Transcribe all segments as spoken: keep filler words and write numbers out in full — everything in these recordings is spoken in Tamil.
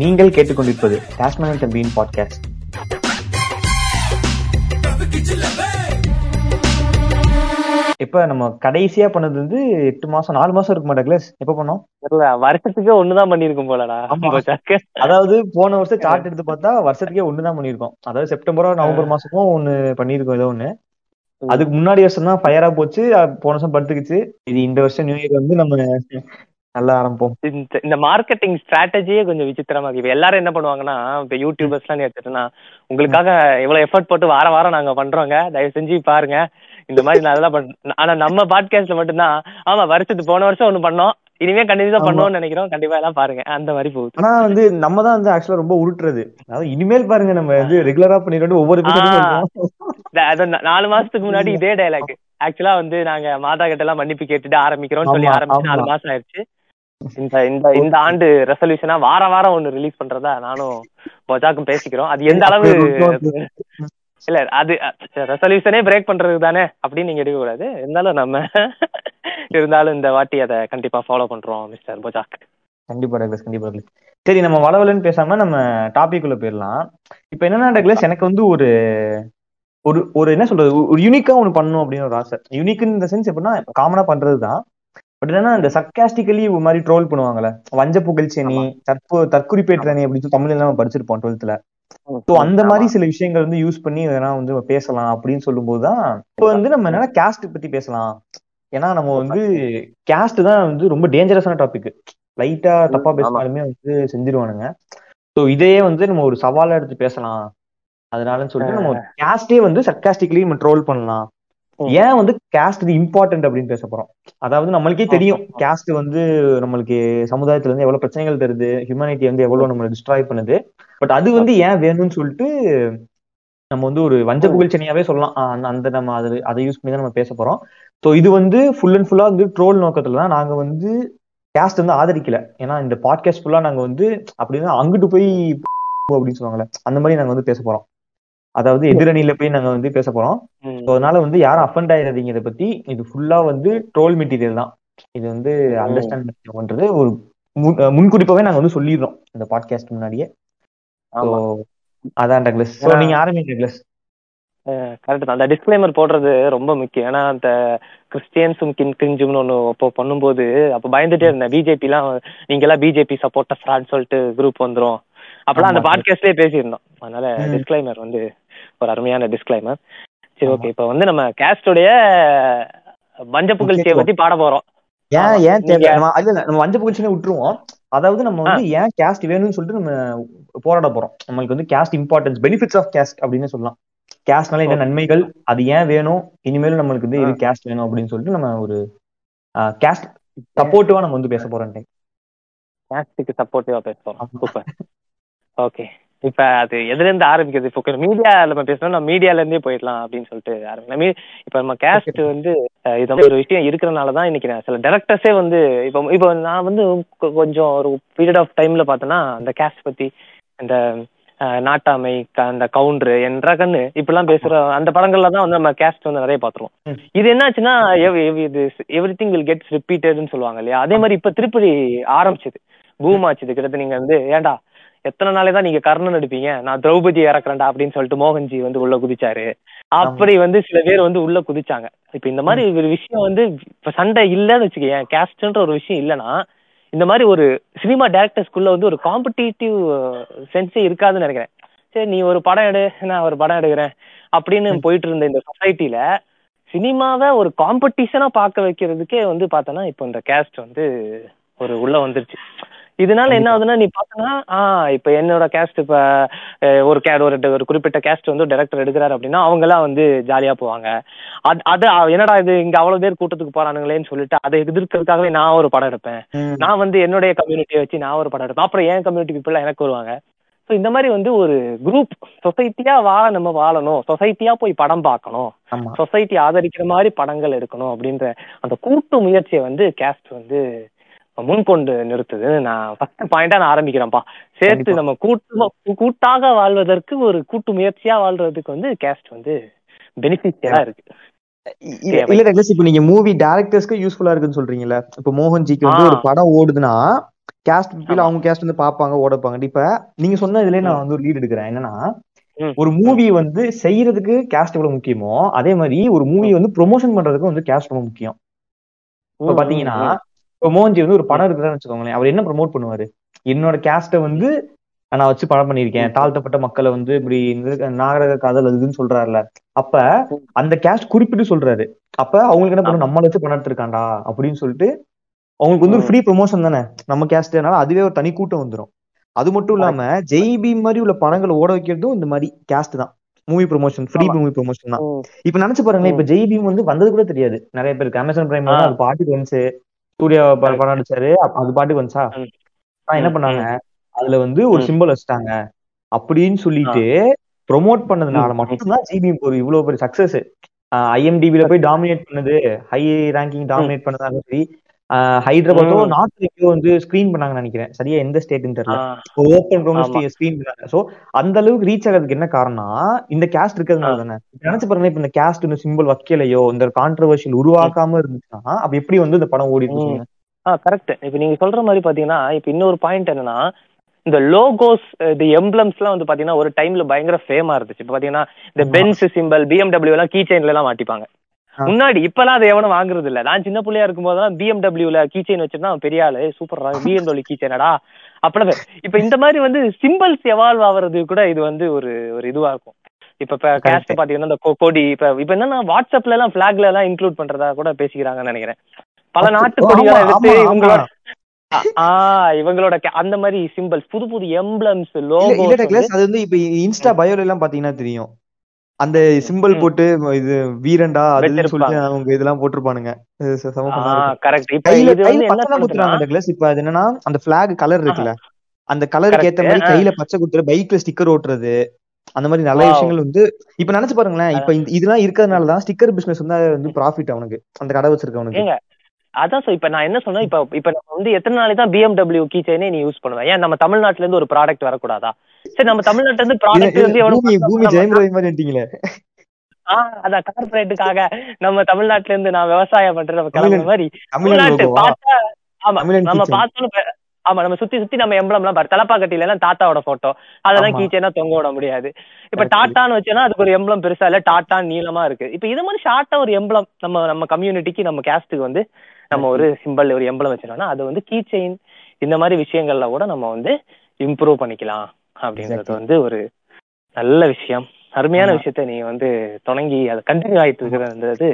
நீங்கள் கேட்டுக்கொண்டிருப்பது டாஸ்மேன் தம்பியின் பாட்காஸ்ட். இப்ப நம்ம கடைசியா பண்ணது வந்து எட்டு மாசம் நாலு மாசம் இருக்குமா டக்ளஸ்? எப்ப பண்ணோம்? வருஷத்துக்கே ஒண்ணுதான் பண்ணிருக்கோம் போலடா. அதாவது போன வருஷம் சார்ட் எடுத்து பார்த்தா வருஷத்துக்கே ஒண்ணுதான் பண்ணிருக்கோம். அதாவது செப்டம்பரோ நவம்பர் மாசமும் ஒண்ணு பண்ணிருக்கோம். ஏதோ ஒண்ணு அதுக்கு முன்னாடி வருஷம் தான் ஃபயரா போச்சு, போன வருஷம் படுத்துக்குச்சு. இது இந்த வருஷம் நியூ இயர் வந்து நம்ம நல்லா ஆரம்பிப்போம். இந்த மார்க்கெட்டிங் ஸ்ட்ராட்டஜியே கொஞ்சம் விசித்திரமா இருக்கு. எல்லாரும் என்ன பண்ணுவாங்கன்னா, இப்ப யூடியூபர்ஸ் எல்லாம் எடுத்துட்டேன்னா, உங்களுக்காக எவ்வளவு எஃபர்ட் போட்டு வார வாரம் நாங்க பண்றோங்க, தயவு செஞ்சு பாருங்க இந்த மாதிரி நான் அதெல்லாம் பண்றேன். ஆனா நம்ம பாட்காஸ்ட்ல மட்டும்தான் ஆமா வருஷத்துக்கு போன வருஷம் ஒண்ணு பண்ணோம், இனிமே கண்டிப்பா பண்ணுவோம்னு நினைக்கிறோம், கண்டிப்பா எல்லாம் பாருங்க அந்த மாதிரி போகுது. ஆனா வந்து நம்ம தான் வந்து ஆக்சுவலா ரொம்ப உருட்டுறது. அதாவது இனிமேல் பாருங்க, நம்ம வந்து ரெகுலரா பண்ணிட்டு ஒவ்வொரு நாலு மாசத்துக்கு முன்னாடி இதே டயலாக் ஆக்சுவலா வந்து நாங்க மாதா கிட்ட எல்லாம் மன்னிப்பு கேட்டுட்டு ஆரம்பிக்கிறோம்னு சொல்லி ஆரம்பிச்சு நாலு மாசம் ஆயிடுச்சு. இந்த ஆண்டு ரெசல்யூஷனா வார வாரம் ஒண்ணு ரிலீஸ் பண்றதா நானும் போஜாக்கும் பேசிக்கிறோம். அது எந்த அளவு இல்ல, அது ரெசல்யூஷனே பிரேக் பண்றது தானே அப்படின்னு நீங்க எடுக்கக்கூடாது. இருந்தாலும் நம்ம இருந்தாலும் இந்த வாட்டி அதை கண்டிப்பா ஃபாலோ பண்றோம் மிஸ்டர் போஜாக். கண்டிப்பா டக்ளஸ், கண்டிப்பா டக்ளஸ். சரி, நம்ம வளவலன்னு பேசாம நம்ம டாபிக் உள்ள போயிடலாம். இப்ப என்னன்னா டக்ளஸ், எனக்கு வந்து ஒரு ஒரு ஒரு என்ன சொல்றது, ஒரு யூனிக்கா ஒண்ணு பண்ணணும் அப்படின்னு ஒரு ஆசை. யூனிக் இந்த சென்ஸ் எப்படின்னா, காமனா பண்றதுதான். பட் என்னன்னா இந்த சர்க்காஸ்டிக்கலி ஒரு மாதிரி ட்ரோல் பண்ணுவாங்கல்ல, வஞ்ச புகழ்ச்சேனி, தற்போ தற்குறிப்பேற்றணி அப்படின்னு சொல்லி தமிழ்ல நம்ம படிச்சிருப்போம் டுவெல்த்ல. சோ அந்த மாதிரி சில விஷயங்கள் வந்து யூஸ் பண்ணி எதனா வந்து பேசலாம் அப்படின்னு சொல்லும் போதுதான் இப்போ வந்து நம்ம என்னன்னா கேஸ்ட் பத்தி பேசலாம். ஏன்னா நம்ம வந்து கேஸ்ட் தான் வந்து ரொம்ப டேஞ்சரஸான டாபிக். லைட்டா தப்பா பேசினாலுமே வந்து செஞ்சிருவானுங்க. சோ இதையே வந்து நம்ம ஒரு சவாலா எடுத்து பேசலாம். அதனாலன்னு சொல்லிட்டு நம்ம கேஸ்டே வந்து சர்க்காஸ்டிக்கலி நம்ம ட்ரோல் பண்ணலாம். ஏன் வந்து கேஸ்ட் இது இம்பார்ட்டன்ட் அப்படின்னு பேச போறோம். அதாவது நம்மளுக்கே தெரியும் கேஸ்ட் வந்து நம்மளுக்கு சமுதாயத்துல இருந்து எவ்வளவு பிரச்சனைகள் தருது, ஹியூமனிட்டி வந்து எவ்வளவு நம்மளை டிஸ்ட்ராய் பண்ணுது. பட் அது வந்து ஏன் வேணும்னு சொல்லிட்டு நம்ம வந்து ஒரு வஞ்ச புகழ்ச்சனியாவே சொல்லலாம். அந்த நம்ம அது அதை யூஸ் பண்ணி தான் நம்ம பேச போறோம். ஸோ இது வந்து ஃபுல் அண்ட் ஃபுல்லா வந்து ட்ரோல் நோக்கத்துல தான் நாங்க வந்து கேஸ்ட் வந்து ஆதரிக்கல. ஏன்னா இந்த பாட்காஸ்ட் ஃபுல்லா நாங்க வந்து அப்படின்னா அங்கிட்டு போய் அப்படின்னு சொல்லுவாங்கல்ல, அந்த மாதிரி நாங்க வந்து பேச போறோம். அதாவது எதிரணியில போய் நாங்க வந்து பேச போறோம். அதனால வந்து யாரும் அஃபண்ட் ஆயிடாதீங்க. இதை பத்தி இது ஃபுல்லா வந்து ட்ரோல் மெட்டீரியல் தான். இது வந்து அண்டர்ஸ்டாண்ட் பண்றது ஒரு முன்குறிப்பாவே நாங்க வந்து சொல்லிடுறோம் இந்த பாட்காஸ்ட் முன்னாடியே. அதான் டக்ளஸ், நீங்க ஆரம்பிங்க டக்ளஸ். கரெக்ட் தான். அந்த டிஸ்க்ளைமர் போடுறது ரொம்ப முக்கியம். ஏன்னா அந்த கிறிஸ்டியன்ஸும் கிங் கிஞ்சும்னு ஒன்று அப்போ பண்ணும்போது அப்போ பயந்துட்டே இருந்தேன். பிஜேபி எல்லாம் நீங்க எல்லாம் பிஜேபி சப்போர்ட்டர் ஃப்ரான்னு சொல்லிட்டு குரூப் வந்துரும். அப்பெல்லாம் அந்த பாட்காஸ்ட்லயே பேசியிருந்தோம். அதனால டிஸ்க்ளைமர் வந்து ஒரு அருமையான டிஸ்க்ளைமர். சரி, ஓகே. இப்போ வந்து நம்ம கேஸ்டோடைய வஞ்ச புகழ்ச்சியை பத்தி பாட போறோம். ஏன் ஏன் தேவை, நம்ம வஞ்ச புகழ்ச்சியை விட்டுருவோம். அதாவது நம்ம வந்து ஏன் கேஸ்ட் வேணும்னு சொல்லிட்டு நம்ம போராட போறோம். நம்மளுக்கு வந்து caste importance, benefits of caste அப்படின்னு சொல்லலாம். கேஸ்ட்னால என்ன நன்மைகள், அது ஏன் வேணும், இனிமேலும் நம்மளுக்கு வந்து இது கேஸ்ட் வேணும் அப்படின்னு சொல்லிட்டு நம்ம ஒரு கேஸ்ட் சப்போர்ட்டிவா நம்ம வந்து பேச போறோம். கேஸ்டுக்கு சப்போர்ட்டிவா பேச போறோம். ஓகே, இப்ப அது எதுல இருந்து ஆரம்பிக்கிறது? இப்போ மீடியா நம்ம பேசணும், மீடியால இருந்தே போயிடலாம் அப்படின்னு சொல்லிட்டு ஆரம்பிக்கலாம். இப்ப நம்ம கேஸ்ட் வந்து இது ஒரு விஷயம் இருக்கிறனாலதான் இன்னைக்கு நான் சில டைரக்டர்ஸே வந்து இப்போ இப்போ நான் வந்து கொஞ்சம் ஒரு பீரியட் ஆஃப் டைம்ல பார்த்தேன்னா அந்த கேஸ்ட் பத்தி அந்த நாட்டாமை, அந்த கவுண்டரு, என்ற கண்ணு இப்பெல்லாம் பேசுற அந்த படங்கள்ல தான் வந்து நம்ம கேஸ்ட் வந்து நிறைய பார்த்துருவோம். இது என்னாச்சுன்னா இது எவ்ரி திங் வில் கெட்ஸ் ரிப்பீட்டட்னு சொல்லுவாங்க இல்லையா? அதே மாதிரி இப்ப திருப்பி ஆரம்பிச்சது, பூம் ஆச்சுது. கிட்டத்தட்ட நீங்க வந்து ஏண்டா எத்தனை நாளே தான் நீங்க கர்ணன் எடுப்பீங்க, நான் திரௌபதி இறக்குறேன்டா அப்படின்னு சொல்லிட்டு மோகன்ஜி வந்து உள்ள குதிச்சாரு. அப்படி வந்து சில பேர் வந்து உள்ள குதிச்சாங்க. இப்ப இந்த மாதிரி ஒரு விஷயம் வந்து இப்ப சண்டை இல்லன்னு வச்சுக்கேன், கேஸ்ட்ன்ற ஒரு விஷயம் இல்லைன்னா இந்த மாதிரி ஒரு சினிமா டைரக்டர்ஸ்குள்ள வந்து ஒரு காம்படிட்டிவ் சென்ஸே இருக்காதுன்னு நினைக்கிறேன். சரி, நீ ஒரு படம் எடு, நான் ஒரு படம் எடுக்கிறேன் அப்படின்னு போயிட்டு இருந்த இந்த சொசைட்டில சினிமாவை ஒரு காம்படிஷனா பார்க்க வைக்கிறதுக்கே வந்து பார்த்தோன்னா இப்போ இந்த கேஸ்ட் வந்து ஒரு உள்ள வந்துருச்சு. இதனால என்ன ஆகுதுன்னா நீ பார்த்தோன்னா ஆஹ் இப்ப என்னோட கேஸ்ட் இப்ப ஒரு கே ஒரு குறிப்பிட்ட கேஸ்ட் வந்து டைரக்டர் எடுக்கிறாரு அப்படின்னா அவங்க எல்லாம் வந்து ஜாலியா போவாங்க. அது அது என்னடா இது இங்க அவ்வளவு பேர் கூட்டத்துக்கு போறானுங்களேன்னு சொல்லிட்டு அதை எதிர்க்கிறதுக்காகவே நான் ஒரு படம் எடுப்பேன், நான் வந்து என்னுடைய கம்யூனிட்டியை வச்சு நான் ஒரு படம் எடுப்பேன், அப்புறம் என் கம்யூனிட்டி பீப்புள் எனக்கு வருவாங்க. ஸோ இந்த மாதிரி வந்து ஒரு குரூப் சொசைட்டியா வாழ நம்ம வாழணும், சொசைட்டியா போய் படம் பார்க்கணும், சொசைட்டி ஆதரிக்கிற மாதிரி படங்கள் எடுக்கணும் அப்படின்ற அந்த கூட்டு முயற்சியை வந்து கேஸ்ட் வந்து முன்கொண்டு நிறுத்துது. நான் ஃபர்ஸ்ட் பாயிண்டா நான் ஆரம்பிக்கிறேன்ப்பா. சேர்த்து நம்ம கூட்டு கூட்டாக வாழ்வதற்கு, ஒரு கூட்டு முயற்சியா வாழ்றதுக்கு வந்து கேஸ்ட் வந்து பெனிஃபிஷியலா இருக்கு. இல்ல டக்ளஸ், இப்ப நீங்க மூவி டைரக்டர்ஸ்க்கு யூஸ்ஃபுல்லா இருக்குன்னு சொல்றீங்கல்ல, இப்ப மோகன்ஜிக்கு வந்து ஒரு படம் ஓடுதுன்னா கேஸ்ட் பீப்புள் அவங்க கேஸ்ட் வந்து பாப்பாங்க ஓடப்பாங்க. இப்ப நீங்க சொன்ன இதுல நான் வந்து ஒரு லீட் எடுக்கிறேன். என்னன்னா ஒரு மூவி வந்து செய்யறதுக்கு கேஸ்ட் எவ்வளவு முக்கியமோ அதே மாதிரி ஒரு மூவி வந்து ப்ரொமோஷன் பண்றதுக்கு வந்து கேஸ்ட் ரொம்ப முக்கியம். இப்ப பாத்தீங்கன்னா இப்போ மோகன்ஜி வந்து ஒரு படம் இருக்குதான்னு வச்சுக்கோங்களேன், அவர் என்ன ப்ரமோட் பண்ணுவாரு, என்னோட கேஸ்ட்டை வந்து நான் வச்சு படம் பண்ணியிருக்கேன், தாழ்த்தப்பட்ட மக்களை வந்து இப்படி நாகரக காதல் அதுன்னு சொல்றாருல, அப்ப அந்த கேஸ்ட் குறிப்பிட்டு சொல்றாரு. அப்ப அவங்களுக்கு என்ன பண்ணும், நம்மள வச்சு படம் எடுத்திருக்காண்டா அப்படின்னு சொல்லிட்டு அவங்களுக்கு வந்து ஒரு ஃப்ரீ ப்ரொமோஷன் தானே நம்ம கேஸ்ட்னால, அதுவே ஒரு தனி கூட்டம் வந்துடும். அது மட்டும் இல்லாம ஜெய்பி மாதிரி உள்ள படங்களை ஓட வைக்கிறதும் இந்த மாதிரி கேஸ்ட் தான். Movie promotion, free movie promotion தான். இப்ப நினைச்சு பாருங்களேன், இப்ப ஜெய்பி வந்து வந்தது கூட தெரியாது நிறைய பேருக்கு. அமேசான் பிரைம் அது பாட்டுக்கு வந்துச்சு, சூர்யா படம் நடிச்சாரு, அது பாட்டுக்கு வந்துச்சா, என்ன பண்ணாங்க அதுல வந்து ஒரு சிம்பிள் வச்சுட்டாங்க அப்படின்னு சொல்லிட்டு ப்ரொமோட் பண்ணதுனால மட்டும்தான் ஜிபி ஒரு இவ்வளவு பெரிய சக்சஸ். ஐஎம்டிபில போய் டாமினேட் பண்ணுது, ஹை ரேங்கிங் டாமினேட் பண்ணதாலும் சரி, ஹைதராபாத்தும் நார்த் வந்து ஸ்கிரீன் பண்ணாங்கன்னு நினைக்கிறேன், சரியா எந்த ஸ்டேட்னு தெரியல, ஓப்பன் ப்ரோமோஷன் ஸ்கிரீன் பண்ணாங்க. சோ அந்த அளவுக்கு ரீச் ஆகிறதுக்கு என்ன காரணம்னா இந்த கேஸ்ட் இருக்கிறதுனால தானே. நினைச்சு பாருங்க, இப்ப இந்த கேஸ்ட் இன்னும் சிம்பிள் வைக்கலையோ, இந்த கான்ட்ரவர்ஷியல் உருவாக்காம இருந்துச்சுன்னா அப்ப எப்படி வந்து இந்த படம் ஓடி இருக்கு. Ah correct. இப்ப நீங்க சொல்ற மாதிரி பாத்தீங்கன்னா இப்ப இன்னொரு பாயிண்ட் என்னன்னா, இந்த லோகோஸ் இந்த எம்ப்ளம்ஸ் எல்லாம் வந்து பாத்தீங்கன்னா ஒரு டைம்ல பயங்கர ஃபேமா இருந்துச்சு. இப்ப பாத்தீங்கன்னா இந்த பென்ஸ் சிம்பிள், பிஎம்டபிள்யூ எல்லாம் கீ செயின்ல எல்லாம் மாட்டிப்பாங்க முன்னாடி. இப்பெல்லாம் அதை எவனும் வாங்குறது இல்ல. நான் சின்ன பிள்ளையா இருக்கும்போதெல்லாம் பிஎம்டபிள்யூல கீ செயின் வச்சிருந்தா பெரிய ஆளு, சூப்பரா பிஎம்டபிள்யூ கீ செயினடா அப்படி. இப்ப இந்த மாதிரி வந்து சிம்பிள்ஸ் எவால்வ் ஆகுறது கூட இது வந்து ஒரு ஒரு இதுவா இருக்கும். இப்ப இப்ப கேஸ்ட் பாத்தீங்கன்னா இந்த கோடி இப்ப இப்ப என்னன்னா வாட்ஸ்அப்ல எல்லாம் பிளாக்ல எல்லாம் இன்க்ளூட் பண்றதா கூட பேசிக்கிறாங்கன்னு நினைக்கிறேன். பல நாட்டு கொடிகளை எடுத்து இவங்களோட இவங்களோட அந்த மாதிரி சிம்பிள்ஸ், புது புது எம்ப்ளம்ஸ், லோகோஸ். அது வந்து இப்ப இன்ஸ்டா பயோல எல்லாம் பாத்தீங்கன்னா தெரியும், அந்த சிம்பிள் போட்டு இது வீரண்டா அதுன்னு சொல்லிட்டு அவங்க இதெல்லாம் போட்டுருப்பானுங்க. கரெக்ட். இப்ப இது பச்சை குத்துறாங்க டக்ளஸ். இப்ப அது என்னன்னா அந்த பிளாக் கலர் இருக்குல்ல, அந்த கலருக்கு ஏத்த மாதிரி கையில பச்சை குத்துற, பைக்ல ஸ்டிக்கர் ஓட்டுறது, அந்த மாதிரி நல்ல விஷயங்கள் வந்து இப்ப நினைச்சு பாருங்களேன். இப்ப இதெல்லாம் இருக்கிறதுனாலதான் ஸ்டிக்கர் பிசினஸ் வந்து ப்ராஃபிட் அவனுக்கு, அந்த கடை வச்சிருக்கவனுக்கு. அதான் இப்ப நான் என்ன சொன்னேன், இப்ப இப்ப நம்ம வந்து எத்தனை நாளைக்கு தான் பிஎம்டபிள்யூ கீ செயினே நீ யூஸ் பண்ணுவேன், ஏன் நம்ம தமிழ்நாட்டுல இருந்து ஒரு ப்ராடக்ட் வரக்கூடாதா? சரி, நம்ம தமிழ்நாட்டுல இருந்து ப்ராடக்ட் வந்து ஆஹ் அதான் கார்பரேட்டுக்காக நம்ம தமிழ்நாட்டுல இருந்து நான் விவசாயம் பண்ற கிளம்புற மாதிரி தமிழ்நாட்டு பார்த்தா, ஆமா நம்ம பார்த்தாலும் ஆமா நம்ம சுத்தி சுத்தி நம்ம எம்பளம் எல்லாம் தலப்பாக்கட்டில எல்லாம் தாத்தாவோட போட்டோ அதெல்லாம் கீ செயினா தொங்க விட முடியாது. இப்ப டாட்டான்னு வச்சோன்னா அதுக்கு ஒரு எம்பளம் பெருசா இல்ல, டாட்டா நீளமா இருக்கு. இப்ப இது மாதிரி ஷார்ட்டா ஒரு எம்பளம் நம்ம நம்ம கம்யூனிட்டிக்கு நம்ம கேஸ்டுக்கு வந்து நம்ம ஒரு சிம்பிள் ஒரு எம்பளம் வச்சிருக்கோம்னா அது வந்து கீ செயின் இந்த மாதிரி விஷயங்கள்ல கூட நம்ம வந்து இம்ப்ரூவ் பண்ணிக்கலாம் அப்படிங்கிறது வந்து ஒரு நல்ல விஷயம், அருமையான விஷயத்த நீ வந்து தொடங்கி அதை கண்டினியூ ஆகிட்டு இருக்கிறது.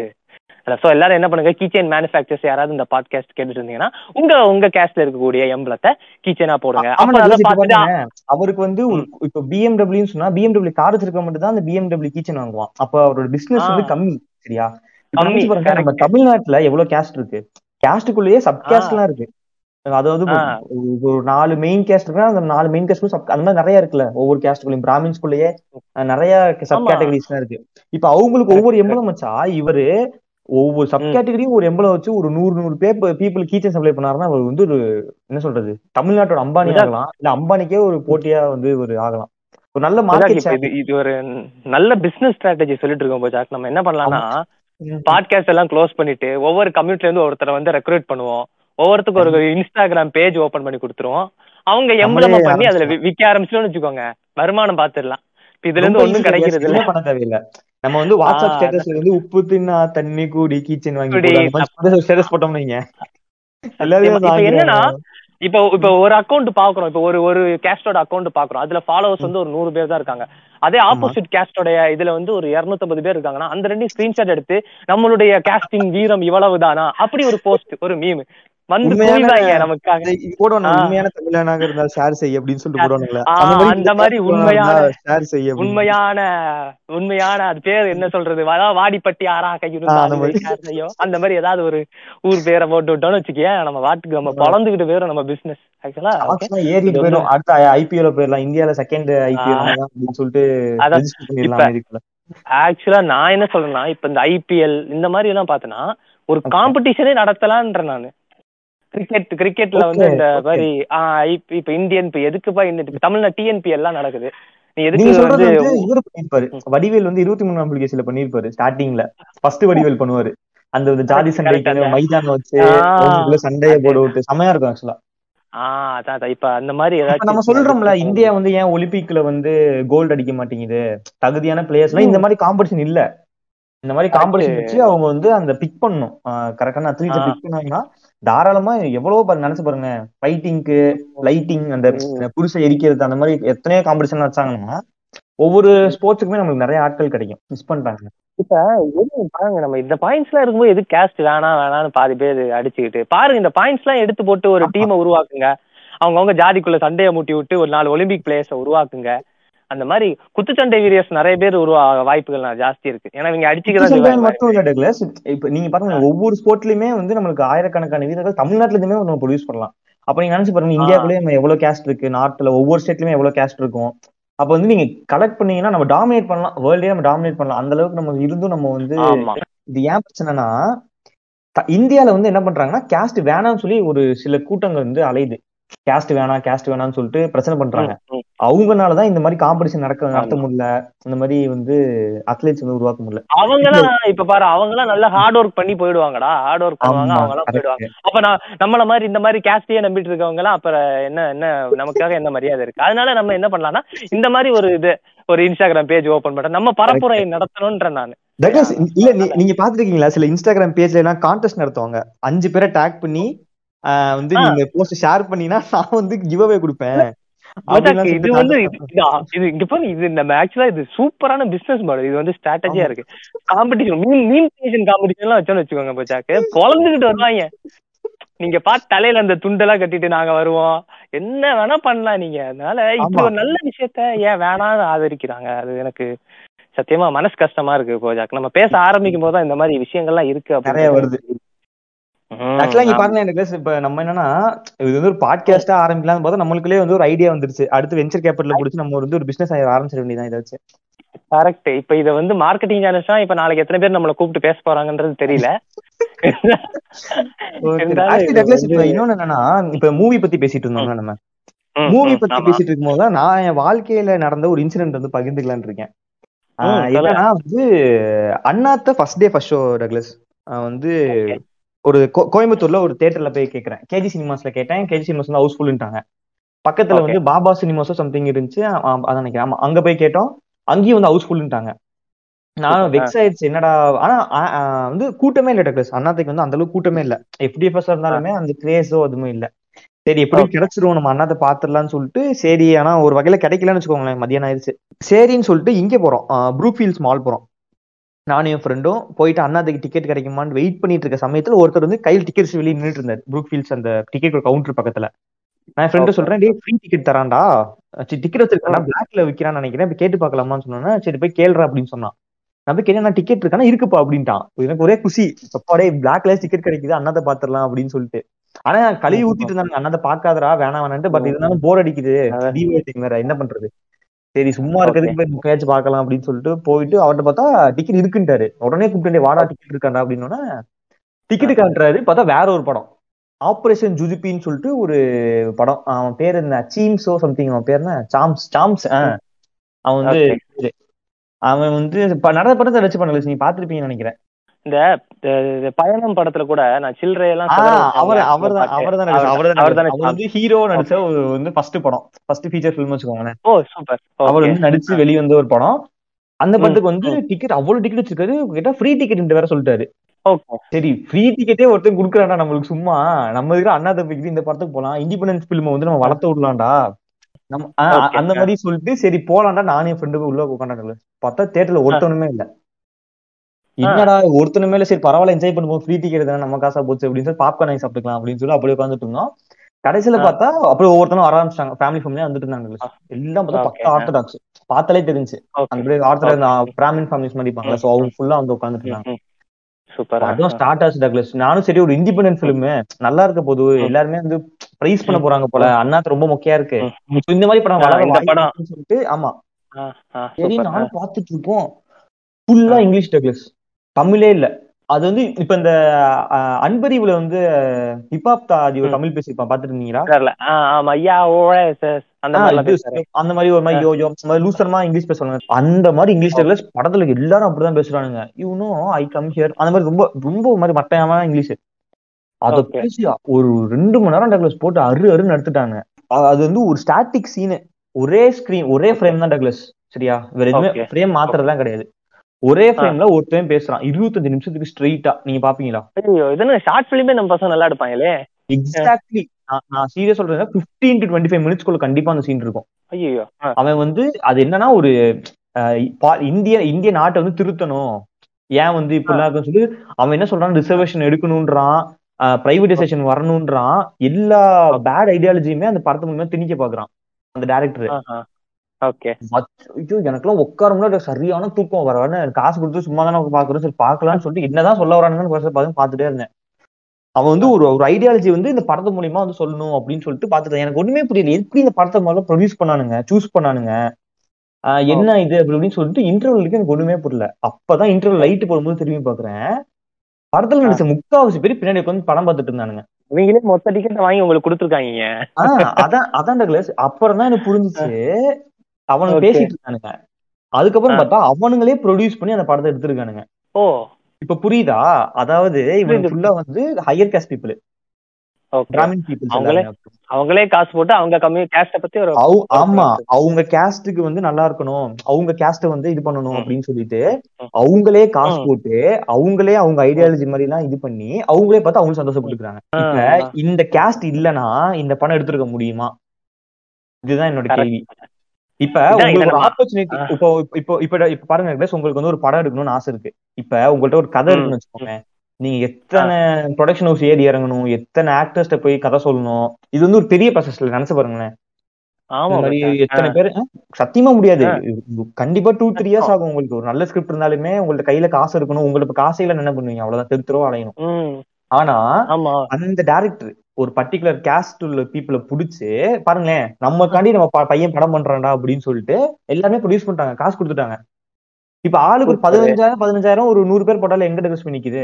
ஸோ எல்லாரும் என்ன பண்ணுங்க, கீ செயின் மேனுஃபேக்சர்ஸ் யாராவது இந்த பாட்காஸ்ட் கேட்டுட்டு இருந்தீங்கன்னா உங்க உங்க கேஸ்ட்ல இருக்கக்கூடிய எம்பளத்தை கீ செயினா போடுங்க. அவருக்கு வந்து இப்ப பிஎம்டபிள்யூன்னு சொன்னா பிஎம்டபிள்யூ கார் வச்சிருக்க மட்டும் தான் அந்த பிஎம்டபிள்யூ கீ செயின் வாங்குவான். அப்ப அவரோட பிசினஸ் வந்து கம்மி, சரியா? நம்ம தமிழ்நாட்டுல எவ்வளவு கேஸ்ட் இருக்கு, கேஸ்டுக்குள்ளேயே சப் கேஸ்ட் எல்லாம் இருக்கு. அதாவது ஒரு நாலு மெயின் கேஸ்ட் இருக்குன்னா அந்த நாலு மெயின் கேஸ்ட் அந்த மாதிரி நிறைய இருக்குல்ல, ஒவ்வொரு கேஸ்டுக்குள்ளேயும் பிராமின்ஸ்குள்ளேயே நிறைய சப் கேட்டகரிஸ் எல்லாம் இருக்கு. இப்ப அவங்களுக்கு ஒவ்வொரு எம்பளம் வச்சா இவரு ஒவ்வொரு சப் கேட்டகரியும் ஒரு எம்பளம் வச்சு ஒரு நூறு நூறு பேர் பீப்புள் கீச்சன் சப்ளை பண்ணாருன்னா அவர் வந்து ஒரு என்ன சொல்றது, தமிழ்நாட்டோட அம்பானி ஆகலாம், இல்ல அம்பானிக்கே ஒரு போட்டியா வந்து ஒரு ஆகலாம். ஒரு நல்ல மார்க்கெட், இது ஒரு நல்ல பிசினஸ் ஸ்ட்ராட்டஜி சொல்லிட்டு இருக்கோம் போஜாக். நம்ம என்ன பண்ணலாம்னா பாட்காஸ்ட் எல்லாம் க்ளோஸ் பண்ணிட்டு ஒவ்வொரு கம்யூனிட்டில இருந்து ஒருத்தரை வந்து ரெக்ரூட் பண்ணுவோம், ஒவ்வொருத்துக்கு ஒரு இன்ஸ்டாகிராம் பேஜ் ஓபன் பண்ணி கொடுத்துருவோம், அவங்க எம்பளமா பண்ணி அதுல விற்க ஆரம்பிச்சோம்னு வச்சுக்கோங்க, வருமானம் பாத்துடலாம். இதுல இருந்து ஒண்ணும் கிடைக்கிறது இல்ல, பண்ண தேவையில்லை. நம்ம வந்து வாட்ஸ்அப் ஸ்டேட்டஸ்ல வந்து உப்பு தின்னா தண்ணி கூடி கீச்சன் வாங்கி ஸ்டேட்டஸ் போட்டோம்னு வைங்க. என்னன்னா இப்ப இப்ப ஒரு அக்கௌண்ட் பாக்குறோம், இப்ப ஒரு ஒரு கேஸ்டோட அக்கௌண்ட் பாக்குறோம், அதுல ஃபாலோவர்ஸ் வந்து ஒரு நூறு பேர் தான் இருக்காங்க. அதே ஆப்போசிட் கேஸ்டோட இதுல வந்து ஒரு இருநூத்தி ஐம்பது பேர் இருக்காங்கன்னா அந்த ரெண்டு ஸ்கிரீன்ஷாட் எடுத்து நம்மளுடைய கேஸ்டிங் வீரம் இவ்வளவுதானா அப்படி ஒரு போஸ்ட், ஒரு மீம் வந்து உண்மையான தமிழனாக இருந்தா ஷேர் செய்ய அப்படின்னு சொல்லிட்டு அந்த மாதிரி உண்மையான ஷேர் செய்ய உண்மையான உண்மையான அது பேர் என்ன சொல்றது, வாடிப்பட்டி ஆறா கையிருந்து ஷேர் செய்யும் அந்த மாதிரி ஏதாவது ஒரு ஊர் பேரை போட்டு விட்டோம்னு வச்சுக்கிய நம்ம வாட்டுக்கு நம்ம பழந்துகிட்டு போயிடும் நம்ம பிசினஸ். ஆக்சுவலா ஏறிட்டு போயிடும், அடுத்த ஐபிஎல்ல போயிடலாம், இந்தியால செகண்ட் ஐபிஎல் அப்படின்னு சொல்லிட்டு அதான். ஆக்சுவலா நான் என்ன சொல்றேன்னா இப்ப இந்த ஐபிஎல் இந்த மாதிரி எல்லாம் பாத்தீங்கன்னா ஒரு காம்படிஷனே நடத்தலான்ற நானு கிரிக்கெட் கிரிக்கெட்ல வந்து இந்த மாதிரி இப்ப இந்தியன் இப்ப எதுக்குப்பா இந்த தமிழ்நாடு டிஎன்பி எல்லாம் நடக்குது. நீ எதுக்கு வடிவேல் வந்து இருபத்தி மூணாம் புள்ளிகேசில பண்ணிருப்பாரு, ஸ்டார்டிங்ல ஃபர்ஸ்ட் வடிவேல் பண்ணுவாரு அந்த ஜாதி சண்டை மைதானம் வச்சு சண்டையை போட்டு செமையா இருக்கும். ஆக்சுவலா ஆஹ் அதான் அதான் இப்ப அந்த மாதிரி ஏதாவது நம்ம சொல்றோம்ல, இந்தியா வந்து ஏன் ஒலிம்பிக்ல வந்து கோல்டு அடிக்க மாட்டேங்குது, தகுதியான பிளேயர்ஸ் எல்லாம் இந்த மாதிரி காம்படிஷன் இல்ல, இந்த மாதிரி காம்படிஷன் வச்சு அவங்க வந்து அந்த பிக் பண்ணும் கரெக்டான அத்லீட்ஸை பிக் பண்ணாங்கன்னா தாராளமா எவ்வளவு நினைச்சு பாருங்க, ஃபைட்டிங்க்கு லைட்டிங் அந்த புருஷை எரிக்கிறது அந்த மாதிரி எத்தனையோ காம்படிஷன் வச்சாங்கன்னா ஒவ்வொரு ஸ்போர்ட்ஸுக்குமே நம்மளுக்கு நிறைய ஆட்கள் கிடைக்கும். மிஸ் பண்றாங்க. இப்ப பாருங்க நம்ம இந்த பாயிண்ட்ஸ் எல்லாம் இருக்கும்போது எது கேஸ்ட் வேணாம் வேணாம்னு பாதி பேர் அடிச்சுக்கிட்டு பாருங்க, இந்த பாயிண்ட்ஸ் எல்லாம் எடுத்து போட்டு ஒரு டீமை உருவாக்குங்க, அவங்கவுங்க ஜாதிக்குள்ள சண்டையை மூட்டி விட்டு ஒரு நாலு ஒலிம்பிக் பிளேயர்ஸை உருவாக்குங்க. அந்த மாதிரி குத்துச்சண்டை வீரியர்ஸ் நிறைய பேர் உருவா வாய்ப்புகள் ஜாஸ்தி இருக்கு. ஏன்னா இவங்க அடிச்சுக்கிறது மட்டும் இல்லை டக்ளஸ், இப்ப நீங்க பாருங்க ஒவ்வொரு ஸ்போர்ட்லயுமே வந்து நம்மளுக்கு ஆயிரக்கணக்கான வீரர்கள் தமிழ்நாட்டுலயுமே நம்ம ப்ரொடியூஸ் பண்ணலாம். அப்ப நீங்க நினைச்சு பாருங்க இந்தியாக்குள்ளேயே நம்ம எவ்வளவு கேஸ்ட் இருக்கு, நார்த்ல ஒவ்வொரு ஸ்டேட்லயுமே எவ்வளவு கேஸ்ட் இருக்கும். அப்ப வந்து நீங்க கலெக்ட் பண்ணீங்கன்னா நம்ம டாமினேட் பண்ணலாம், வேர்ல்டே நம்ம டாமினேட் பண்ணலாம். அந்த அளவுக்கு நம்ம இருந்தும் நம்ம வந்து இது ஏன் பிரச்சனைனா இந்தியால வந்து என்ன பண்றாங்கன்னா கேஸ்ட் வேணாம்னு சொல்லி ஒரு சில கூட்டங்கள் வந்து அலையுது, கேஸ்ட் வேணாம் கேஸ்ட் வேணாம்னு சொல்லிட்டு பிரச்சனை பண்றாங்க. அவங்கனாலதான் இந்த மாதிரி காம்படிஷன் நடக்க நடத்த முடியல, இந்த மாதிரி வந்து அத்லீட்ஸ் வந்து உருவாக்க முடியல. அவங்களாம் இப்ப பாரு அவங்களாம் நல்லா ஹார்ட் ஒர்க் பண்ணி போயிடுவாங்கடா, ஹார்ட் ஒர்க் பண்ணுவாங்க அவங்களாம் போயிடுவாங்க. அப்ப நான் நம்மள மாதிரி இந்த மாதிரி கேஸ்டையே நம்பிட்டு இருக்கவங்கலாம் அப்புறம் என்ன என்ன நமக்காக என்ன மரியாதை இருக்கு? அதனால நம்ம என்ன பண்ணலாம்னா இந்த மாதிரி ஒரு இது ஒரு இன்ஸ்டாகிராம் பேஜ் ஓபன் பண்றேன், நம்ம பரப்புரை நடத்தணும்ன்ற நான் டக்ளஸ் இல்ல. நீங்க பாத்துருக்கீங்களா சில இன்ஸ்டாகிராம் பேஜ்ல எல்லாம் கான்டெஸ்ட் நடத்துவாங்க, அஞ்சு பேரை டாக் பண்ணி வந்து நீங்க போஸ்ட் ஷேர் பண்ணினா நான் வந்து கிவ் அவே கொடுப்பேன். இது வந்து இது நம்ம ஆக்சுவலா இது சூப்பரான பிசினஸ் மாடல், இது வந்து ஸ்ட்ராட்டஜியா இருக்கு. காம்படிஷன் மீம் கிரியேஷன் காம்படிஷன் எல்லாம் வச்சோன்னு வச்சுக்கோங்க போச்சாக்கு, பொழந்துகிட்டு வருவாங்க. நீங்க பார்த்து தலையில அந்த துண்டெல்லாம் கட்டிட்டு நாங்க வருவோம், என்ன வேணா பண்ணலாம் நீங்க. அதனால இப்ப ஒரு நல்ல விஷயத்த ஏன் வேணான்னு ஆதரிக்கிறாங்க, அது எனக்கு சத்தியமா மனசு கஷ்டமா இருக்கு போஜாக்கு. நம்ம பேச ஆரம்பிக்கும் போதுதான் இந்த மாதிரி விஷயங்கள்லாம் இருக்கு நிறைய வருது. ஆக்சுவலா இங்க பாருங்க எனக்கு இப்ப நம்ம என்னன்னா இது வந்து ஒரு பாட்காஸ்டா ஆரம்பிக்கலாம்னு பார்த்தா நம்மளுக்குள்ளே வந்து ஒரு ஐடியா வந்துருச்சு, அடுத்து வெஞ்சர் கேபிட்டல் பிடிச்சி நம்ம வந்து ஒரு பிசினஸ் ஆரம்பிச்சிட வேண்டியதான் இதாச்சு. கரெக்ட். இப்ப இதை வந்து மார்க்கெட்டிங் சேனல்ஸ்னா இப்ப நாளைக்கு எத்தனை பேர் நம்மளை கூப்பிட்டு பேச போறாங்கன்றது தெரியல. இன்னொன்னு என்னன்னா இப்ப மூவி பத்தி பேசிட்டு இருந்தோம்னா நம்ம மூவி பத்தி பேசிட்டு இருக்கும் போதுதான் நான் என் வாழ்க்கையில நடந்த ஒரு இன்சிடென்ட் வந்து பகிர்ந்துக்கலான் இருக்கேன். என்னன்னா வந்து Annaatthe first day first show Douglas வந்து ஒரு கோயம்புத்தூர்ல ஒரு தியேட்டர்ல போய் கேட்கறேன், கேஜி சினிமாஸ்ல கேட்டேன். கேஜி சினிமாஸ் வந்து ஹவுஸ்ஃபுல்ட்டாங்க. பக்கத்துல வந்து பாபா சினிமாஸோ சம்திங் இருந்துச்சு அதான் நினைக்கிறேன். ஆமா அங்க போய் கேட்டோம், அங்கேயும் வந்து ஹவுஸ்ஃபுல்ட்டாங்க. நான் வெக்ஸ் ஆயிடுச்சு என்னடா. ஆனா வந்து கூட்டமே இல்லை டக்ளஸ், அண்ணாத்தைக்கு வந்து அந்த அளவுக்கு கூட்டமே இல்லை. எஃப்டிஎஃப்எஸ் இருந்தாலுமே அந்த கிரேஸோ அதுவும் இல்லை. சரி எப்படியும் கிடைச்சிருவோம் நம்ம அண்ணாத்தை பாத்துடலாம்னு சொல்லிட்டு சரி. ஆனா ஒரு வகையில கிடைக்கலன்னு வச்சுக்கோங்களேன், மதியானம் ஆயிடுச்சு. சரின்னு சொல்லிட்டு இங்கே போறோம், ப்ரூக்ஃபீல்ட்ஸ் மால் போறோம். நானும் என் ஃப்ரெண்டும் போயிட்டு அண்ணாத்துக்கு டிக்கெட் கிடைக்குமான்னு வெயிட் பண்ணிட்டு இருக்க சமயத்துல ஒருத்தர் வந்து கையில் டிக்கெட்ஸ் வெளியே நின்றுட்டு இருந்தார் ப்ரூக்ஃபீல்ட்ஸ் அந்த டிக்கெட் கவுண்டர் பக்கத்துல. நான் ஃப்ரெண்டு சொல்றேன், டே ஃப்ரீ டிக்கெட் தரான்டா, டிக்கெட் வச்சிருக்கானா பிளாக்ல விற்கிறான்னு நினைக்கிறேன், இப்ப கேட்டு பாக்கலாமான்னு சொன்னோன்னா சரி போய் கேள்றா அப்படின்னு சொன்னான். நம்ம கேட்டா டிக்கெட் இருக்கானா, இருக்குப்பா அப்படின்ட்டான். எனக்கு ஒரே குசி, அப்பாடே பிளாக்ல டிக்கெட் கிடைக்குது அண்ணாத்தை பாத்துடலாம் அப்படின்னு சொல்லிட்டு. ஆனா கழுவி ஊத்திட்டு இருந்தாங்க, அண்ணாத்தை பாக்காதரா வேணாம் வேணான்ட்டு. பட் இருந்தாலும் போர் அடிக்குது, என்ன பண்றது, சரி சும்மா இருக்கிறதுக்கு பாக்கலாம் அப்படின்னு சொல்லிட்டு போயிட்டு அவர்கிட்ட பார்த்தா டிக்கெட் இருக்குன்ட்டாரு. உடனே கூப்பிட்டு வாடா டிக்கெட் இருக்காண்டா அப்படின்னா டிக்கெட் காட்டுறாரு. பார்த்தா வேற ஒரு படம், ஆப்ரேஷன் ஜுஜுபின்னு சொல்லிட்டு ஒரு படம். அவன் பேர் என்ன சீம்ஸோ சம்திங், அவன் பேர் என்ன சாம்ஸ் சாம்ஸ் அவன் வந்து அவன் வந்து நடந்த படத்தை வச்சு பண்ணல, நீங்க பாத்துருப்பீங்கன்னு நினைக்கிறேன். இந்த பயணம் படத்துல கூட நான் சில்லறையெல்லாம் அவர் அவர் தான் அவர் தான் அவர் தான் அவர் தான் வந்து ஹீரோ நடிச்ச ஒரு வந்து ஃபர்ஸ்ட் படம், ஃபர்ஸ்ட் ஃபீச்சர் ஃபிலிம் வச்சுக்கோங்களேன். ஓ சூப்பர். அவர் வந்து நடிச்சு வெளியே வந்த ஒரு படம். அந்த படத்துக்கு வந்து டிக்கெட் அவ்வளவு டிக்கெட் வச்சிருக்காரு, கேட்டா ஃப்ரீ டிக்கெட் வேற சொல்லிட்டாரு. ஓகே சரி ஃப்ரீ டிக்கெட்டே ஒருத்தர் குடுக்குறாண்டா நம்மளுக்கு, சும்மா நம்ம இருக்கிற அண்ணா தம்பிக்கு இந்த படத்துக்கு போலாம், இண்டிபெண்டன்ஸ் பிலிம் வந்து நம்ம வளர்த்து விடலாம்டா நம்ம அந்த மாதிரி சொல்லிட்டு சரி போலாம்டா. நானும் என் ஃப்ரெண்டு உள்ள உட்காண்டாங்க, பார்த்தா தியேட்டர்ல ஒருத்தவனுமே இல்லை. என்னடா ஒருத்தன மேல சரி பரவாயில்ல என்ஜாய் பண்ணுவோம், ஃப்ரீ டிக்கெட் தானே நம்ம காசா போச்சு அப்படின்னு சொல்லி பாப்கார்ன் வாங்கி சாப்பிட்டுக்கலாம் அப்படின்னு சொல்லி அப்படியே உட்காந்துட்டு இருந்தோம். கடைசியில பார்த்தா அப்படியே ஒவ்வொருத்தரும் வர ஆரம்பிச்சாங்க, ஃபேமிலி ஃபேமிலியா வந்துட்டு இருந்தாங்க. எல்லாம் பார்த்தா பக்கா ஆர்த்தடாக்ஸ், பார்த்தாலே தெரிஞ்சு அந்த ஆர்த்தடாக்ஸ் பிராமின் ஃபேமிலிஸ் மாதிரி இருப்பாங்களா, சோ அவங்க ஃபுல்லா வந்து உட்காந்துட்டு இருந்தாங்க. சூப்பர். அதுவும் ஸ்டார்ட் ஆச்சு டக்ளஸ். நானும் சரி ஒரு இண்டிபெண்டன்ட் பிலிம் நல்லா இருக்க போது, எல்லாருமே வந்து பிரைஸ் பண்ண போறாங்க போல, அண்ணாத்து ரொம்ப முக்கியா இருக்கு இந்த மாதிரி படம் வளர படம் சொல்லிட்டு. ஆமா சரி நானும் பார்த்துட்டு இருக்கோம். ஃபுல்லா இங்கிலீஷ் டக்ளஸ், தமிழே இல்ல. அது வந்து இப்ப இந்த அன்பறிவுல வந்து ஹிப்ஹாப் தாதி ஒரு தமிழ் பேசிருப்பான், பாத்துட்டு இருந்தீங்களா? அந்த மாதிரி ஒரு மாதிரி யோஜோ லூசர்மா இங்கிலீஷ் பேசுவாங்க, அந்த மாதிரி இங்கிலீஷ் டக்ளஸ் படத்துல எல்லாரும் அப்படிதான் பேசுறானுங்க. இவனும் ஐ கம் ஹியர் அந்த மாதிரி ரொம்ப ரொம்ப மாதிரி மட்டையான இங்கிலீஷ். அத பேசி ஒரு ரெண்டு மணி நேரம் டக்ளஸ் போட்டு அரு அருன்னு நடத்துட்டாங்க. அது வந்து ஒரு ஸ்டாட்டிக் சீனு, ஒரே ஸ்கிரீன் ஒரே ஃப்ரேம் தான் டக்ளஸ், சரியா? வேற எதுவுமே ஃப்ரேம் மாத்திரதான் கிடையாது. ஒரே ஃப்ரேம்ல ஒரு டைம் பேசுறான் இருபத்தஞ்சு நிமிஷத்துக்கு ஸ்ட்ரெயிட்டா. நீங்க பாப்பீங்களா? ஷார்ட் ஃபிலிமே நம்ம பசங்க நல்லா எடுப்பாங்களே. எக்ஸாக்ட்லி, நான் சீரியஸ் சொல்றேன், பிப்டீன் டு டுவெண்ட்டி ஃபைவ் மினிட்ஸ்குள்ள கண்டிப்பா அந்த சீன் இருக்கும். ஐயோ, அவன் வந்து அது என்னன்னா ஒரு இந்திய இந்திய நாட்டை வந்து திருத்தணும், ஏன் வந்து இப்படிலாம் சொல்லி அவன் என்ன சொல்றான், ரிசர்வேஷன் எடுக்கணும்ன்றான், பிரைவேடைசேஷன் வரணும்ன்றான், எல்லா பேட் ஐடியாலஜியுமே அந்த படத்து மூலமா திணிக்க பாக்குறான் அந்த டைரக்டர். எனக்குலாம் உட்கார சரியான தூக்கம் வர வர காசு கொடுத்து சும்மா தானே பாக்குறோம், சரி பாக்கலாம்னு சொல்லிட்டு என்னதான் சொல்ல வரானுங்கன்னு பாத்துட்டே இருந்தேன். அவன் வந்து ஒரு ஒரு ஐடியாலஜி வந்து இந்த படத்து மூலியமா வந்து சொல்லணும் அப்படின்னு சொல்லிட்டு பாத்துட்டேன். எனக்கு ஒண்ணுமே புரியல, எப்படி இந்த படத்தை மூலம் ப்ரொடியூஸ் பண்ணானுங்க, சூஸ் பண்ணானுங்க, என்ன இது அப்படின்னு சொல்லிட்டு இன்டர்வெலுக்கு எனக்கு ஒண்ணுமே புரியல. அப்பதான் இன்டர்வல் லைட் போடும்போது திரும்பி பாக்குறேன், படத்துல நினைச்ச முக்காவாசி பேர் பின்னாடி உட்காந்து படம் பார்த்துட்டு இருந்தானுங்க. நீங்களே மொத்த டிக்கெட் வாங்கி உங்களுக்கு கொடுத்துருக்காங்க. அதான் அதான் டக்ளஸ். அப்புறம் தான் எனக்கு புரிஞ்சிச்சு அவனுங்க பேசிட்டு இருக்கானுங்க. அதுக்கப்புறம் பார்த்தா அவனுங்களே ப்ரொடியூஸ் பண்ணி அந்த படத்தை எடுத்திருக்கானுங்க. ஓ, இப்ப புரியுதா? அதாவது இவன் ஃபுல்லா வந்து ஹையர் காஸ்ட் பீப்புள், கிராமின் பீப்புள், அவங்களே அவங்களே காசு போட்டு அவங்க கம்மி காஸ்ட பத்தி ஒரு ஆமா அவங்க காஸ்டுக்கு வந்து நல்லா இருக்கணும், அவங்க காஸ்ட வந்து இது பண்ணணும் அப்படின்னு சொல்லிட்டு அவங்களே காசு போட்டு அவங்களே அவங்க ஐடியாலஜி மாதிரி எல்லாம் இது பண்ணி அவங்களே பார்த்து அவங்களும் சந்தோஷப்பட்டுக்கிறாங்க. இப்ப இந்த காஸ்ட் இல்லைன்னா இந்த பணம் எடுத்துருக்க முடியுமா? இதுதான் என்னோட கேள்வி. இப்ப உங்களுக்கு ஒரு ஆப்பர்ச்சுனிட்டி, இப்போ இப்போ இப்ப இப்ப பாருங்க, உங்களுக்கு வந்து ஒரு படம் எடுக்கணும்னு ஆசை இருக்கு, இப்ப உங்கள்கிட்ட ஒரு கதை இருக்குன்னு வச்சுக்கோங்க. நீங்க எத்தனை ப்ரொடக்ஷன் ஹவுஸ் ஏறி இறங்கணும், எத்தனை ஆக்டர்ஸ்ட போய் கதை சொல்லணும், இது வந்து ஒரு பெரிய ப்ராசஸ்ல நினைச்சு பாருங்களேன். எத்தனை பேர் சத்தியமா முடியாது, கண்டிப்பா டூ த்ரீ இயர்ஸ் ஆகும். உங்களுக்கு ஒரு நல்ல ஸ்கிரிப்ட் இருந்தாலுமே உங்கள்ட்ட கையில காசு இருக்கணும், உங்களுக்கு காசையில என்ன பண்ணுவீங்க, அவ்வளவுதான் தெருத்துறவா அலையணும். ஆனா அந்த டைரக்டர் ஒரு பர்டிகுலர் காஸ்ட் உள்ள பீப்புளை பிடிச்சு பாருங்களேன், நம்ம காண்டி நம்ம பையன் படம் பண்றான்டா அப்படின்னு சொல்லிட்டு எல்லாருமே ப்ரொடியூஸ் பண்றாங்க, காசு கொடுத்துட்டாங்க. இப்ப ஆளுக்கு ஒரு பதினஞ்சாயிரம் பதினஞ்சாயிரம் ஒரு நூறு பேர் போட்டாலும் எங்க டெக்ரஸ் பண்ணிக்குது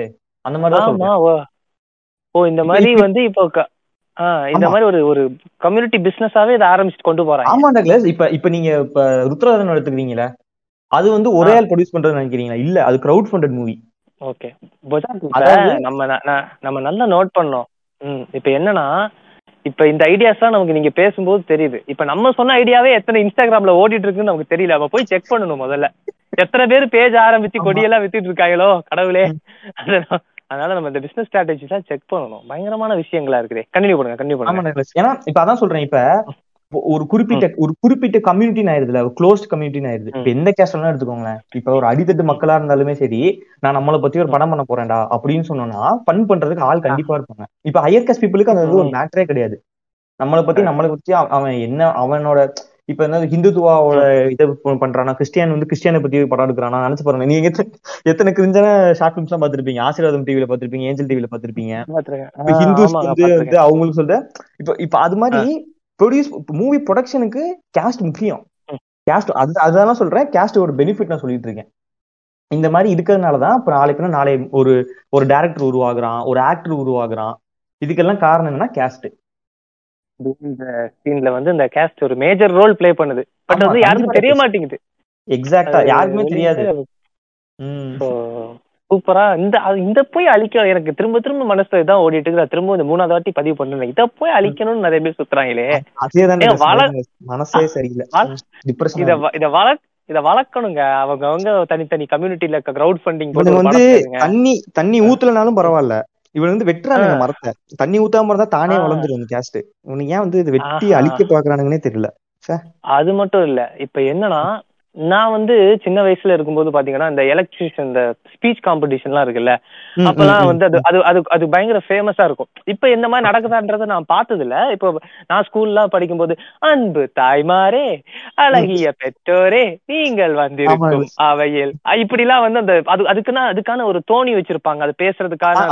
அந்த மாதிரிதான். ஓ, இந்த மாதிரி வந்து இப்போ இந்த மாதிரி ஒரு ஒரு கம்யூனிட்டி பிசினஸாவே இதை ஆரம்பிச்சுட்டு கொண்டு போறாங்க. ஆமா டக்ளஸ். இப்ப இப்ப நீங்க இப்ப ருத்ரதாதன் எடுத்துக்கிறீங்களா, அது வந்து ஒரே ஆள் ப்ரொடியூஸ் பண்றது நினைக்கிறீங்களா? இல்ல, அது கிரவுட் ஃபண்டட் மூவி. ஓகே, நம்ம நம்ம நல்லா நோட் பண்ணோம். ம், இப்ப என்னன்னா இப்ப இந்த ஐடியாஸ் தான் நமக்கு நீங்க பேசும்போது தெரியுது. இப்ப நம்ம சொன்ன ஐடியாவே எத்தனை இன்ஸ்டாகிராம்ல ஓடிட்டு இருக்குன்னு நமக்கு தெரியல. நம்ம போய் செக் பண்ணணும் முதல்ல, எத்தனை பேர் பேஜ் ஆரம்பிச்சு கொடியெல்லாம் வித்துட்டு இருக்காங்களோ கடவுளே. அதனால நம்ம இந்த பிசினஸ் ஸ்ட்ராட்டஜி எல்லாம் செக் பண்ணணும். பயங்கரமான விஷயங்களா இருக்குது. கண்டினியூ பண்ணுங்க, கண்டினியூ பண்ணுங்க. ஏன்னா இப்ப அதான் சொல்றேன், இப்ப ஒரு குறிப்பிட்ட ஒரு குறிப்பிட்ட கம்யூனிட்டி ஆயிருதுல, க்ளோஸ்ட் கம்யூனிட்டி ஆயிருது. இப்ப எந்த கேஸ்லாம் எடுத்துக்கோங்களேன், இப்ப ஒரு அடித்தட்டு மக்களா இருந்தாலுமே சரி, நான் நம்மளை பத்தி ஒரு படம் பண்ண போறேன்டா அப்படின்னு சொன்னோம்னா பண் பண்றதுக்கு ஆள் கண்டிப்பா இருப்பாங்க. இப்ப ஹையர் காஸ்ட் பீப்புளுக்கு அது வந்து ஒரு மேட்டரே கிடையாது. நம்மளை பத்தி நம்மளை பத்தி அவன் என்ன, அவனோட இப்ப என்ன ஹிந்துத்துவாவோட இதை பண்றானா, கிறிஸ்டியன் வந்து கிறிஸ்டியனை பத்தி படம் எடுக்கிறானா நினைச்சு பாருங்க. நீங்க எத்தனை கிரிஞ்சான ஷார்ட் பிலிம்ஸ் எல்லாம் பாத்திருப்பீங்க, ஆசீர்வாதம் டிவில பாத்திருப்பீங்க, ஏஞ்சல் டிவில பாத்திருப்பீங்க. ஹிந்துஸ் வந்து அவங்களுக்கு சொல்ற இப்ப இப்ப அது மாதிரி மூவி ப்ரொடக்ஷனுக்கு காஸ்ட் முக்கியம். காஸ்ட் அது அதெல்லாம் சொல்றேன், காஸ்ட் ஒரு பெனிஃபிட் நான் சொல்லிட்டு இருக்கேன். இந்த மாதிரி இருக்கிறதுனாலதான் இப்ப நாளைக்குன்னா நாளை ஒரு ஒரு டைரக்டர் உருவாகுறான், ஒரு ஆக்டர் உருவாகுறான். இதுக்கெல்லாம் காரணம் என்னன்னா காஸ்ட். இந்த சீன்ல வந்து இந்த காஸ்ட் ஒரு மேஜர் ரோல் பிளே பண்ணுது. பட் அது யாருக்கும் தெரிய மாட்டேங்குது. எக்ஸாக்ட்டா, யாருக்குமே தெரியாது. சூப்பரா. இந்த இத போய் அழிக்க எனக்கு திரும்ப திரும்ப மனசுல இதான் ஓடிட்டு இருக்கு. நான் திரும்ப இந்த மூணாவது வாட்டி பதிவு பண்றேன், இதை போய் அழிக்கணும்னு நிறைய பேர் சுத்துறாங்களே. மனசே சரியில்லை. இத வள இத வளர்க்கணுங்க. அவங்க அவங்க தனித்தனி கம்யூனிட்டில கிரவுட் ஃபண்டிங் வந்து தண்ணி தண்ணி ஊத்துலனாலும் பரவாயில்ல, இவன் வந்து வெட்டுறானுங்க மரத்தை. தண்ணி ஊத்தாம இருந்தா தானே வளர்ந்துடும் கேஸ்ட். உனக்கு ஏன் வந்து இது வெட்டி அழிக்க பாக்குறானுங்கன்னே தெரியல. அது மட்டும் இல்ல, இப்ப என்னன்னா நான் வந்து சின்ன வயசுல இருக்கும்போது பாத்தீங்கன்னா இந்த எலக்ட்ரிஷியன் இந்த ஸ்பீச் காம்படிஷன்லாம் இருக்குல்ல, அப்பெல்லாம் வந்து அது அது அது அது பயங்கர ஃபேமஸா இருக்கும். இப்ப இந்த மாதிரி நடக்குதான்றதை நான் பார்த்தது இல்ல. இப்போ நான் ஸ்கூல்லாம் படிக்கும்போது அன்பு தாய்மாரே அழகிய பெற்றோரே நீங்கள் வந்திருக்கும் அவையில் இப்படிலாம் வந்து அந்த அது அதுக்குன்னா அதுக்கான ஒரு தோணி வச்சிருப்பாங்க. அது பேசுறதுக்கான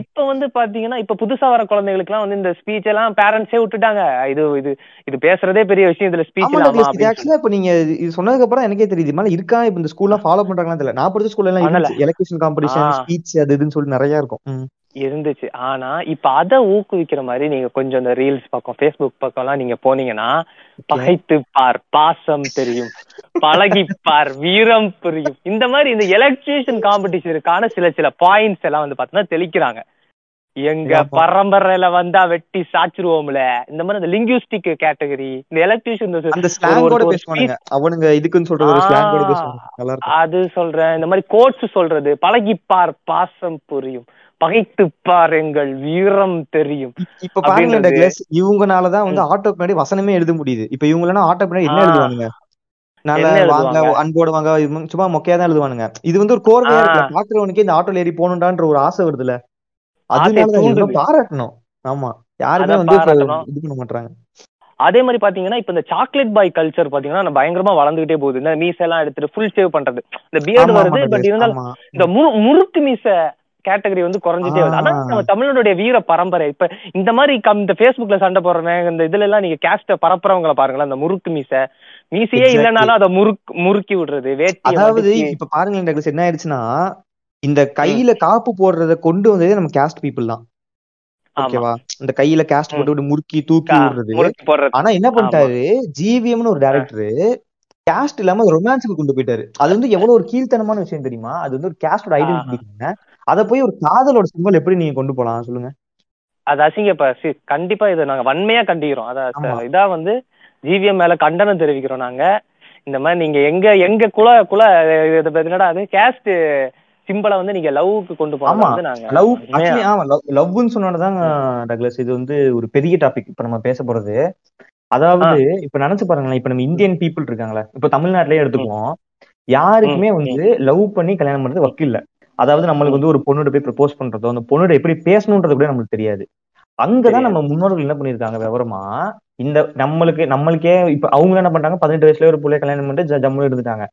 இப்ப வந்து பாத்தீங்கன்னா இப்ப புதுசா வர குழந்தைகளுக்கு எல்லாம் வந்து இந்த ஸ்பீச் எல்லாம் பேரண்ட்ஸே விட்டுட்டாங்க. இது இது இது பேசுறதே பெரிய விஷயம். இதுல ஸ்பீச் ஆக்சுவலா இப்ப நீங்க இது சொன்னதுக்கு அப்புறம் எனக்கே தெரியுது மேல இருக்கா. இப்ப இந்த ஸ்கூல்லாம் ஃபாலோ பண்றாங்கன்னு தெரியல. நான் படிச்ச ஸ்கூல்ல எல்லாம் எலக்ட்ரிஷன் காம்படிஷன் ஸ்பீச் அது இதுன்னு சொல்லி நிறைய இருக்கும் இருந்துச்சு. ஆனா இப்ப அதை ஊக்குவிக்கிற மாதிரி நீங்க கொஞ்சம் இந்த ரீல்ஸ் பக்கம் ஃபேஸ்புக் பக்கம் எல்லாம் நீங்க போனீங்கன்னா பகைத்து பார் பாசம் தெரியும், பழகிப்பார் வீரம் புரியும். இந்த மாதிரி இந்த எலக்ட்ரிஷியன் காம்படிஷனுக்கான சில சில பாயிண்ட்ஸ் எல்லாம் வந்து பாத்தீங்கன்னா தெளிக்கிறாங்க. எங்க பரம்பரையில வந்தா வெட்டி சாச்சிருவோம்ல, இந்த மாதிரி அந்த லிங்குவிஸ்டிக் கேட்டகரி இந்த எலக்ட்ரிஷியன் அது சொல்றேன், இந்த மாதிரி கோட்ஸ் சொல்றது பழகிப்பார் பாசம் புரியும், பகைத்துப்பார் எங்கள் வீரம் தெரியும். இப்ப பாருங்க டக்ளஸ், இவங்கனாலதான் வந்து ஆட்டோ பின்னாடி வசனமே எழுத முடியுது. இப்ப இவங்களா ஆட்டோ பின்னாடி என்ன எழுதுவானுங்க, அன்போடு வாங்க சும்மா மொக்கையா தான் எழுதுவானுங்க. இது வந்து ஒரு கோர்வையா இருக்கு, பாக்குறவனுக்கு இந்த ஆட்டோல ஏறி போகணும்டான்ற ஒரு ஆசை வருதுல, அதனாலதான் பாராட்டணும். ஆமா, யாருமே வந்து இது பண்ண மாட்டாங்க. அதே மாதிரி பாத்தீங்கன்னா இப்ப இந்த சாக்லேட் பாய் கல்ச்சர் பாத்தீங்கன்னா நம்ம பயங்கரமா வளர்ந்துகிட்டே போகுது. இந்த மீசை எல்லாம் எடுத்துட்டு ஃபுல் சேவ் பண்றது, இந்த பியர்டு வருது, பட் இருந்தாலும் இந்த முறுக்கு மீசை கேட்டகரி வந்து குறைஞ்சிட்டே வருது. ஆனா நம்ம தமிழனுடைய வீர பரம்பரை இப்ப இந்த மாதிரி கம் இந்த பேஸ்புக்ல சண்டை போடுறவங்க இந்த இதுல எல்லாம் நீங்க கேஸ்ட பரப்புறவங்களை பாருங்களா, அந்த முறுக்கு மீசை மீசையே இல்லைனாலும் அதை முறுக்கு முறுக்கி விடுறது வேட்டி. அதாவது இப்ப பாருங்க என்ன ஆயிடுச்சுன்னா, இந்த கையில காப்பு போடுறத கொண்டு வந்ததே நம்ம கேஸ்ட் பீப்புள் தான். ஓகேவா, இந்த கையில கேஸ்ட் போட்டு முறுக்கி தூக்கி விடுறது. ஆனா என்ன பண்ணிட்டாரு ஜிவிஎம்னு ஒரு டைரக்டரு, கேஸ்ட் இல்லாம ரொமான்ஸுக்கு கொண்டு போயிட்டாரு. அது வந்து எவ்வளவு ஒரு கீழ்த்தனமான விஷயம் தெரியுமா, அது வந்து ஒரு கேஸ்டோட ஐடென்டிட்டி. அதை போய் ஒரு காதலோட சிம்பல் எப்படி நீங்க கொண்டு போலாம் சொல்லுங்க, அது அசிங்கப்பா. கண்டிப்பா இதை நாங்க வன்மையா கண்டிக்கிறோம். அதான் இதா வந்து ஜிவிஎம் மேல கண்டனம் தெரிவிக்கிறோம் நாங்க. இந்த மாதிரி நீங்க எங்க எங்க குல குல இதை பாத்தீங்கன்னா அது கேஸ்ட் சிம்பிளா வந்து நீங்க லவ்க்கு கொண்டு போனோம்னு சொன்னோன்னதாங்க டக்ளஸ். இது வந்து ஒரு பெரிய டாபிக் இப்ப நம்ம பேச போறது. அதாவது இப்ப நினைச்சு பாருங்களேன், இப்ப நம்ம இந்தியன் பீப்புள் இருக்காங்களே, இப்ப தமிழ்நாட்டிலேயே எடுத்துக்குவோம், யாருக்குமே வந்து லவ் பண்ணி கல்யாணம் பண்றது ஒர்க் இல்ல. அதாவது நம்மளுக்கு வந்து ஒரு பொண்ணோட போய் ப்ரப்போஸ் பண்றதோ அந்த பொண்ணோட எப்படி பேசணும்ன்றது கூட நம்மளுக்கு தெரியாது. அங்கதான் நம்ம முன்னோர்கள் என்ன பண்ணிருக்காங்க விவரமா, இந்த நம்மளுக்கு நம்மளுக்கே இப்ப அவங்க என்ன பண்றாங்க, பதினெட்டு வயசுல ஒரு பிள்ளைய கல்யாணம் பண்ணிட்டு ஜம்மு எடுத்துட்டாங்க.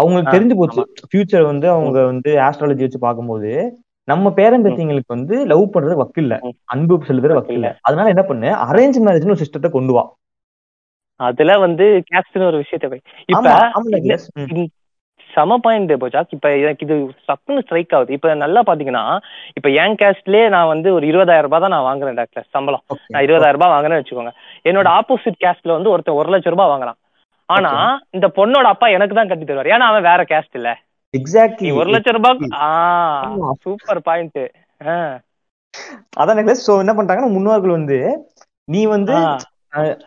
அவங்களுக்கு தெரிஞ்சு போச்சு ஃபியூச்சர் வந்து அவங்க வந்து ஆஸ்ட்ராலஜி வச்சு பார்க்கும்போது நம்ம பேரம்பேத்திங்களுக்கு வந்து லவ் பண்றது வக்கு இல்ல, அன்பு செலுத்துறது வக்கு இல்ல. அதனால என்ன பண்ணு, அரேஞ்ச் மேரேஜ்னு ஒரு சிஸ்டத்தை கொண்டு வா. அதுல வந்து கேஸ்ட்னு ஒரு விஷயத்தை இப்ப சம பாயிண்ட் போஜாக், இப்ப எனக்கு இது சக்குன்னு ஸ்ட்ரைக் ஆகுது. இப்ப நல்லா பாத்தீங்கன்னா இப்ப என் கேஸ்ட்லயே நான் வந்து ஒரு இருபதாயிரம் ரூபாய் தான் நான் வாங்குறேன் டாக்டர் சம்பளம். நான் இருபதாயிரம் ரூபாய் வாங்குறேன்னு வச்சுக்கோங்க. என்னோட ஆப்போசிட் கேஸ்ட்ல வந்து ஒருத்தன் ஒரு லட்சம் ரூபாய் வாங்கலாம். ஆனா இந்த பொண்ணோட அப்பா எனக்கு தான் கட்டி தருவார், ஏன்னா அவன் வேற கேஸ்ட் இல்ல. எக்ஸாக்ட்லி ஒரு லட்சம் ரூபாய். Ah super point. அதான் சோ என்ன பண்றாங்கன்னா முன்னோர்கள் வந்து நீ வந்து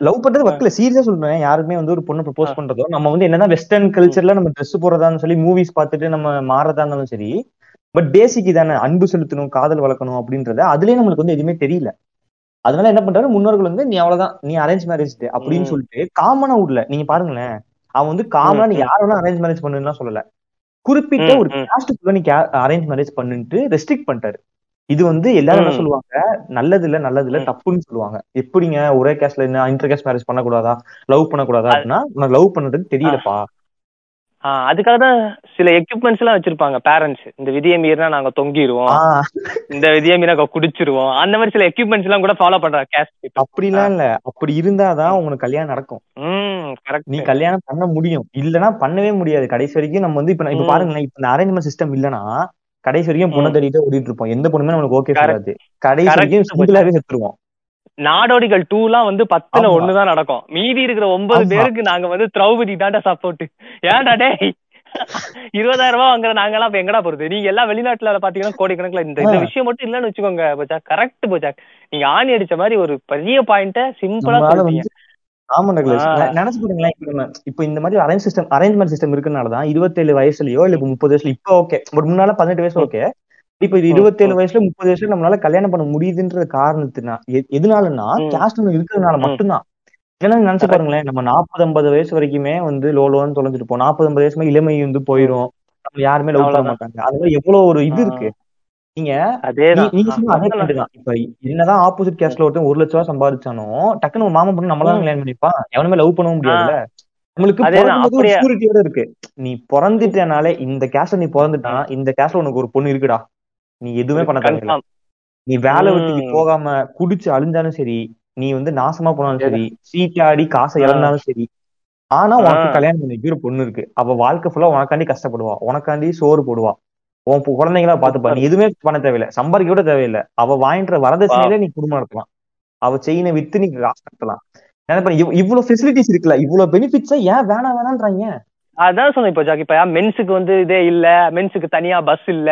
லவ் பண்றது ஒர்க்ல சீரியஸா சொல்றேன். யாருமே வந்து ஒரு பொண்ணு ப்ரப்போஸ் பண்றதோ நம்ம வந்து என்னன்னா வெஸ்டர்ன் கல்ச்சர்ல நம்ம ட்ரெஸ் போறதான்னு சொல்லி மூவிஸ் பார்த்துட்டு நம்ம மாறதா இருந்தாலும் சரி, பட் பேசிக் இதானே அன்பு செலுத்தணும் காதல் வளர்க்கணும் அப்படின்றத அதுலயே நம்மளுக்கு வந்து எதுவுமே தெரியல. அதனால என்ன பண்றாரு முன்னோர்கள் வந்து, நீ அவ்வளவுதான் நீ அரேஞ்ச் மேரேஜ் அப்படின்னு சொல்லிட்டு காமனா உள்ள நீங்க பாருங்களேன், அவன் வந்து காமனா நீ யார வேணா அரேஞ்ச் மேரேஜ் பண்ணுன்னா சொல்லல, குறிப்பிட்ட ஒரு காஸ்ட்டுக்குள்ள நீ அரேஞ்ச் மேரேஜ் பண்ணிட்டு ரெஸ்ட்ரிக்ட் பண்ணிட்டாரு. இது வந்து எல்லாரும் என்ன சொல்லுவாங்க, நல்லது இல்ல நல்லது இல்ல தப்புன்னு சொல்லுவாங்க. எப்படிங்க ஒரே கேஸ்ல என்ன இன்டர் கேஸ்ட் மேரேஜ் பண்ணக்கூடாதா, லவ் பண்ணக்கூடாதா அப்படின்னா உனக்கு லவ் பண்றதுன்னு தெரியலப்பா. ஆஹ் அதுக்காக தான் சில எக்யூப்மெண்ட்ஸ் எல்லாம் வச்சிருப்பாங்க பேரண்ட்ஸ். இந்த விதியை மீறினா நாங்க தொங்கிடுவோம், இந்த விதியை மீறி நாங்க குடிச்சிருவோம், அந்த மாதிரி சில எக்யூப்மெண்ட்ஸ் எல்லாம் கூட ஃபாலோ பண்றாங்க கேஸ்ட். அப்படிலாம் இல்ல, அப்படி இருந்தாதான் உங்களுக்கு கல்யாணம் நடக்கும். நீ கல்யாணம் பண்ண முடியும், இல்லைன்னா பண்ணவே முடியாது. கடைசி வரைக்கும் நம்ம வந்து இப்ப இப்ப பாருங்களேன், இப்ப இந்த அரேஞ்ச்மெண்ட் சிஸ்டம் இல்லைன்னா கடைசி வரைக்கும் பொண்ணு தேடிட்டு ஓடிட்டு இருப்போம். எந்த பொண்ணுமே நம்மளுக்கு ஓகே கிடையாது, கடைசி வரைக்கும் சிங்கிளாவே செத்துருவோம். நாடோடிகள் டூ எல்லாம் வந்து பத்துல ஒண்ணுதான் நடக்கும், மீதி இருக்கிற ஒன்பது பேருக்கு நாங்க வந்து திரௌபதி தாண்டா சப்போர்ட். ஏன்டா டே இருபதாயிரம் ரூபாய் வாங்குற நாங்க எல்லாம் எங்கடா போறது, நீங்க எல்லாம் வெளிநாட்டுல பாத்தீங்கன்னா கோடிக்கணக்கில். இந்த இந்த விஷயம் மட்டும் இல்லன்னு வச்சுக்கோங்க போஜாக், கரெக்ட் போஜாக், நீங்க ஆணி அடிச்ச மாதிரி ஒரு பெரிய பாயிண்ட சிம்பிளா சொல்றீங்க. ஆமா நினைச்சு பாருங்களேன், இப்ப இந்த மாதிரி அரேஞ்ச் சிஸ்டம் அரேஞ்ச்மெண்ட் சிஸ்டம் இருக்கனாலதான் இருபத்தேழு வயசுலயோ இல்ல முப்பது வயசுல இப்ப ஓகே, பட் முன்னால பதினெட்டு வயசு ஓகே, இப்ப இருபத்தேழு வயசுல முப்பது வயசுல நம்மளால கல்யாணம் பண்ண முடியுதுன்ற காரணத்துனா எதுனாலன்னா கேஸ்ட் இருக்கிறதுனால மட்டும்தான். இதெல்லாம் நினைச்சு பாருங்களேன், நம்ம நாற்பது ஐம்பது வயசு வரைக்குமே வந்து லோலோன்னு தொலைஞ்சிட்டு போம், நாற்பது ஐம்பது வயசுமே இளமை வந்து போயிடும், நம்ம யாருமே லவ் பண்ண மாட்டாங்க. அது மாதிரி எவ்வளவு ஒரு இது இருக்கு. நீங்க அதே தான் இப்ப என்னதான் ஆப்போசிட் கேஸ்ட்ல ஒருத்தன் ஒரு லட்ச ரூபா சம்பாதிச்சானோ டக்குன்னு ஒரு மாமா பொண்ணு நம்மளால கல்யாணம் பண்ணிப்பான், எவனுமே லவ் பண்ணவும் முடியாதுல்ல. நம்மளுக்கு சூரிட்டியோட இருக்கு, நீ பிறந்துட்டனாலே இந்த கேஸ்ட்ல நீ பிறந்துட்டா இந்த கேஸ்ட்ல உனக்கு ஒரு பொண்ணு இருக்குடா, நீ எதுவுமே பண்ண தேவையில்ல. நீ வேலை வெட்டிக்கு போகாம குடிச்சு அழிஞ்சாலும் சரி, நீ வந்து நாசமா போனாலும் சரி, சீட்டாடி காசை இறந்தாலும் சரி, ஆனா உனக்கு கல்யாணம் பண்ணிக்கிற பொண்ணு இருக்கு, அவ வாழ்க்கை ஃபுல்லா உனக்காண்டி கஷ்டப்படுவா, உனக்காண்டி சோறு போடுவா, உன் குழந்தைங்களா பாத்துப்பா, நீ எதுவுமே பண்ண தேவையில்லை, சம்பாதிக்க கூட தேவையில்லை, அவ வாங்கிற வரதட்சணையில நீ குடும்பம் நடத்தலாம், அவ செயினை வித்து நீ காசு நடத்தலாம். இவ்வளவு ஃபெசிலிட்டிஸ் இருக்குல்ல, இவ்வளவு பெனிஃபிட்ஸா ஏன் வேணா வேணான்றாங்க? அதான் சொன்னேன் இப்போ ஜாக், இப்ப மென்ஸுக்கு வந்து இதே இல்ல, மென்ஸுக்கு தனியா பஸ் இல்ல,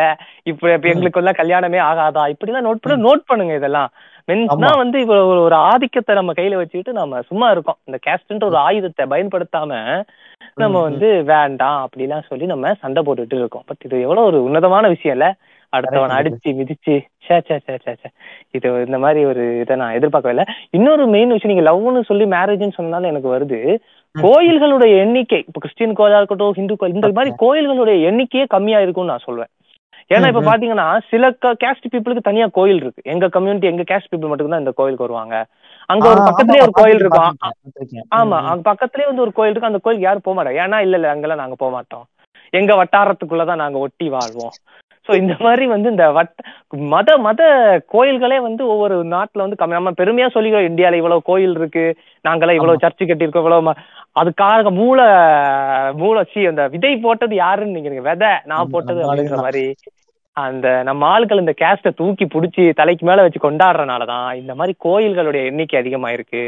இப்ப எங்களுக்கு எல்லாம் கல்யாணமே ஆகாதா, இப்படிலாம் நோட் பண்ண நோட் பண்ணுங்க. இதெல்லாம் மென்ஸ் தான் வந்து இப்ப ஒரு ஆதிக்கத்தை நம்ம கையில வச்சுக்கிட்டு நம்ம சும்மா இருக்கோம். இந்த கேஸ்ட்ன்ற ஒரு ஆயுதத்தை பயன்படுத்தாம நம்ம வந்து வேண்டாம் அப்படிலாம் சொல்லி நம்ம சண்டை போட்டுட்டு இருக்கோம். பட் இது எவ்வளவு ஒரு உன்னதமான விஷயம் இல்ல, அடுத்தவன் அடிச்சு மிதிச்சு சே சே சே சே சே இது இந்த மாதிரி ஒரு இதை நான் எதிர்பார்க்கவே இல்லை. இன்னொரு மெயின் விஷயம், நீங்க லவ்னு சொல்லி மேரேஜ்னு சொன்னாலும் எனக்கு வருது, கோயில்களுடைய எண்ணிக்கை, இப்போ கிறிஸ்டின் கோயிலா இருக்கட்டும் ஹிந்து கோயில், இந்த மாதிரி கோயில்களுடைய எண்ணிக்கையே கம்மியா இருக்கும்னு நான் சொல்வேன். ஏன்னா இப்ப பாத்தீங்கன்னா சில கேஸ்ட் பீப்புளுக்கு தனியா கோயில் இருக்கு. எங்க கம்யூனிட்டி எங்க கேஸ்ட் பீப்புள் மட்டும்தான் இந்த கோயிலுக்கு வருவாங்க. அங்க ஒரு பக்கத்துலயே ஒரு கோயில் இருக்கும். ஆமா, அங்க பக்கத்துலயே வந்து ஒரு கோயில் இருக்கு. அந்த கோயிலுக்கு யாரும் போக மாட்டோம். ஏன்னா இல்ல இல்ல அங்கெல்லாம் நாங்க போக மாட்டோம், எங்க வட்டாரத்துக்குள்ளதான் நாங்க ஒட்டி வாழ்வோம். ஸோ இந்த மாதிரி வந்து இந்த வட்ட மத மத கோயில்களே வந்து ஒவ்வொரு நாட்டில் வந்து கம்மி. நம்ம பெருமையாக சொல்லிக்கிறோம் இந்தியாவில் இவ்வளோ கோயில் இருக்கு, நாங்களாம் இவ்வளோ சர்ச்சு கட்டியிருக்கோம், இவ்வளோ. அதுக்காக மூளை மூளைச்சி அந்த விதை போட்டது யாருன்னு நினைக்கிறீங்க, விதை நான் போட்டது அப்படிங்கிற மாதிரி அந்த நம்ம ஆட்கள் இந்த கேஸ்ட்டை தூக்கி பிடிச்சி தலைக்கு மேலே வச்சு கொண்டாடுறனால தான் இந்த மாதிரி கோயில்களுடைய எண்ணிக்கை அதிகமாயிருக்கு.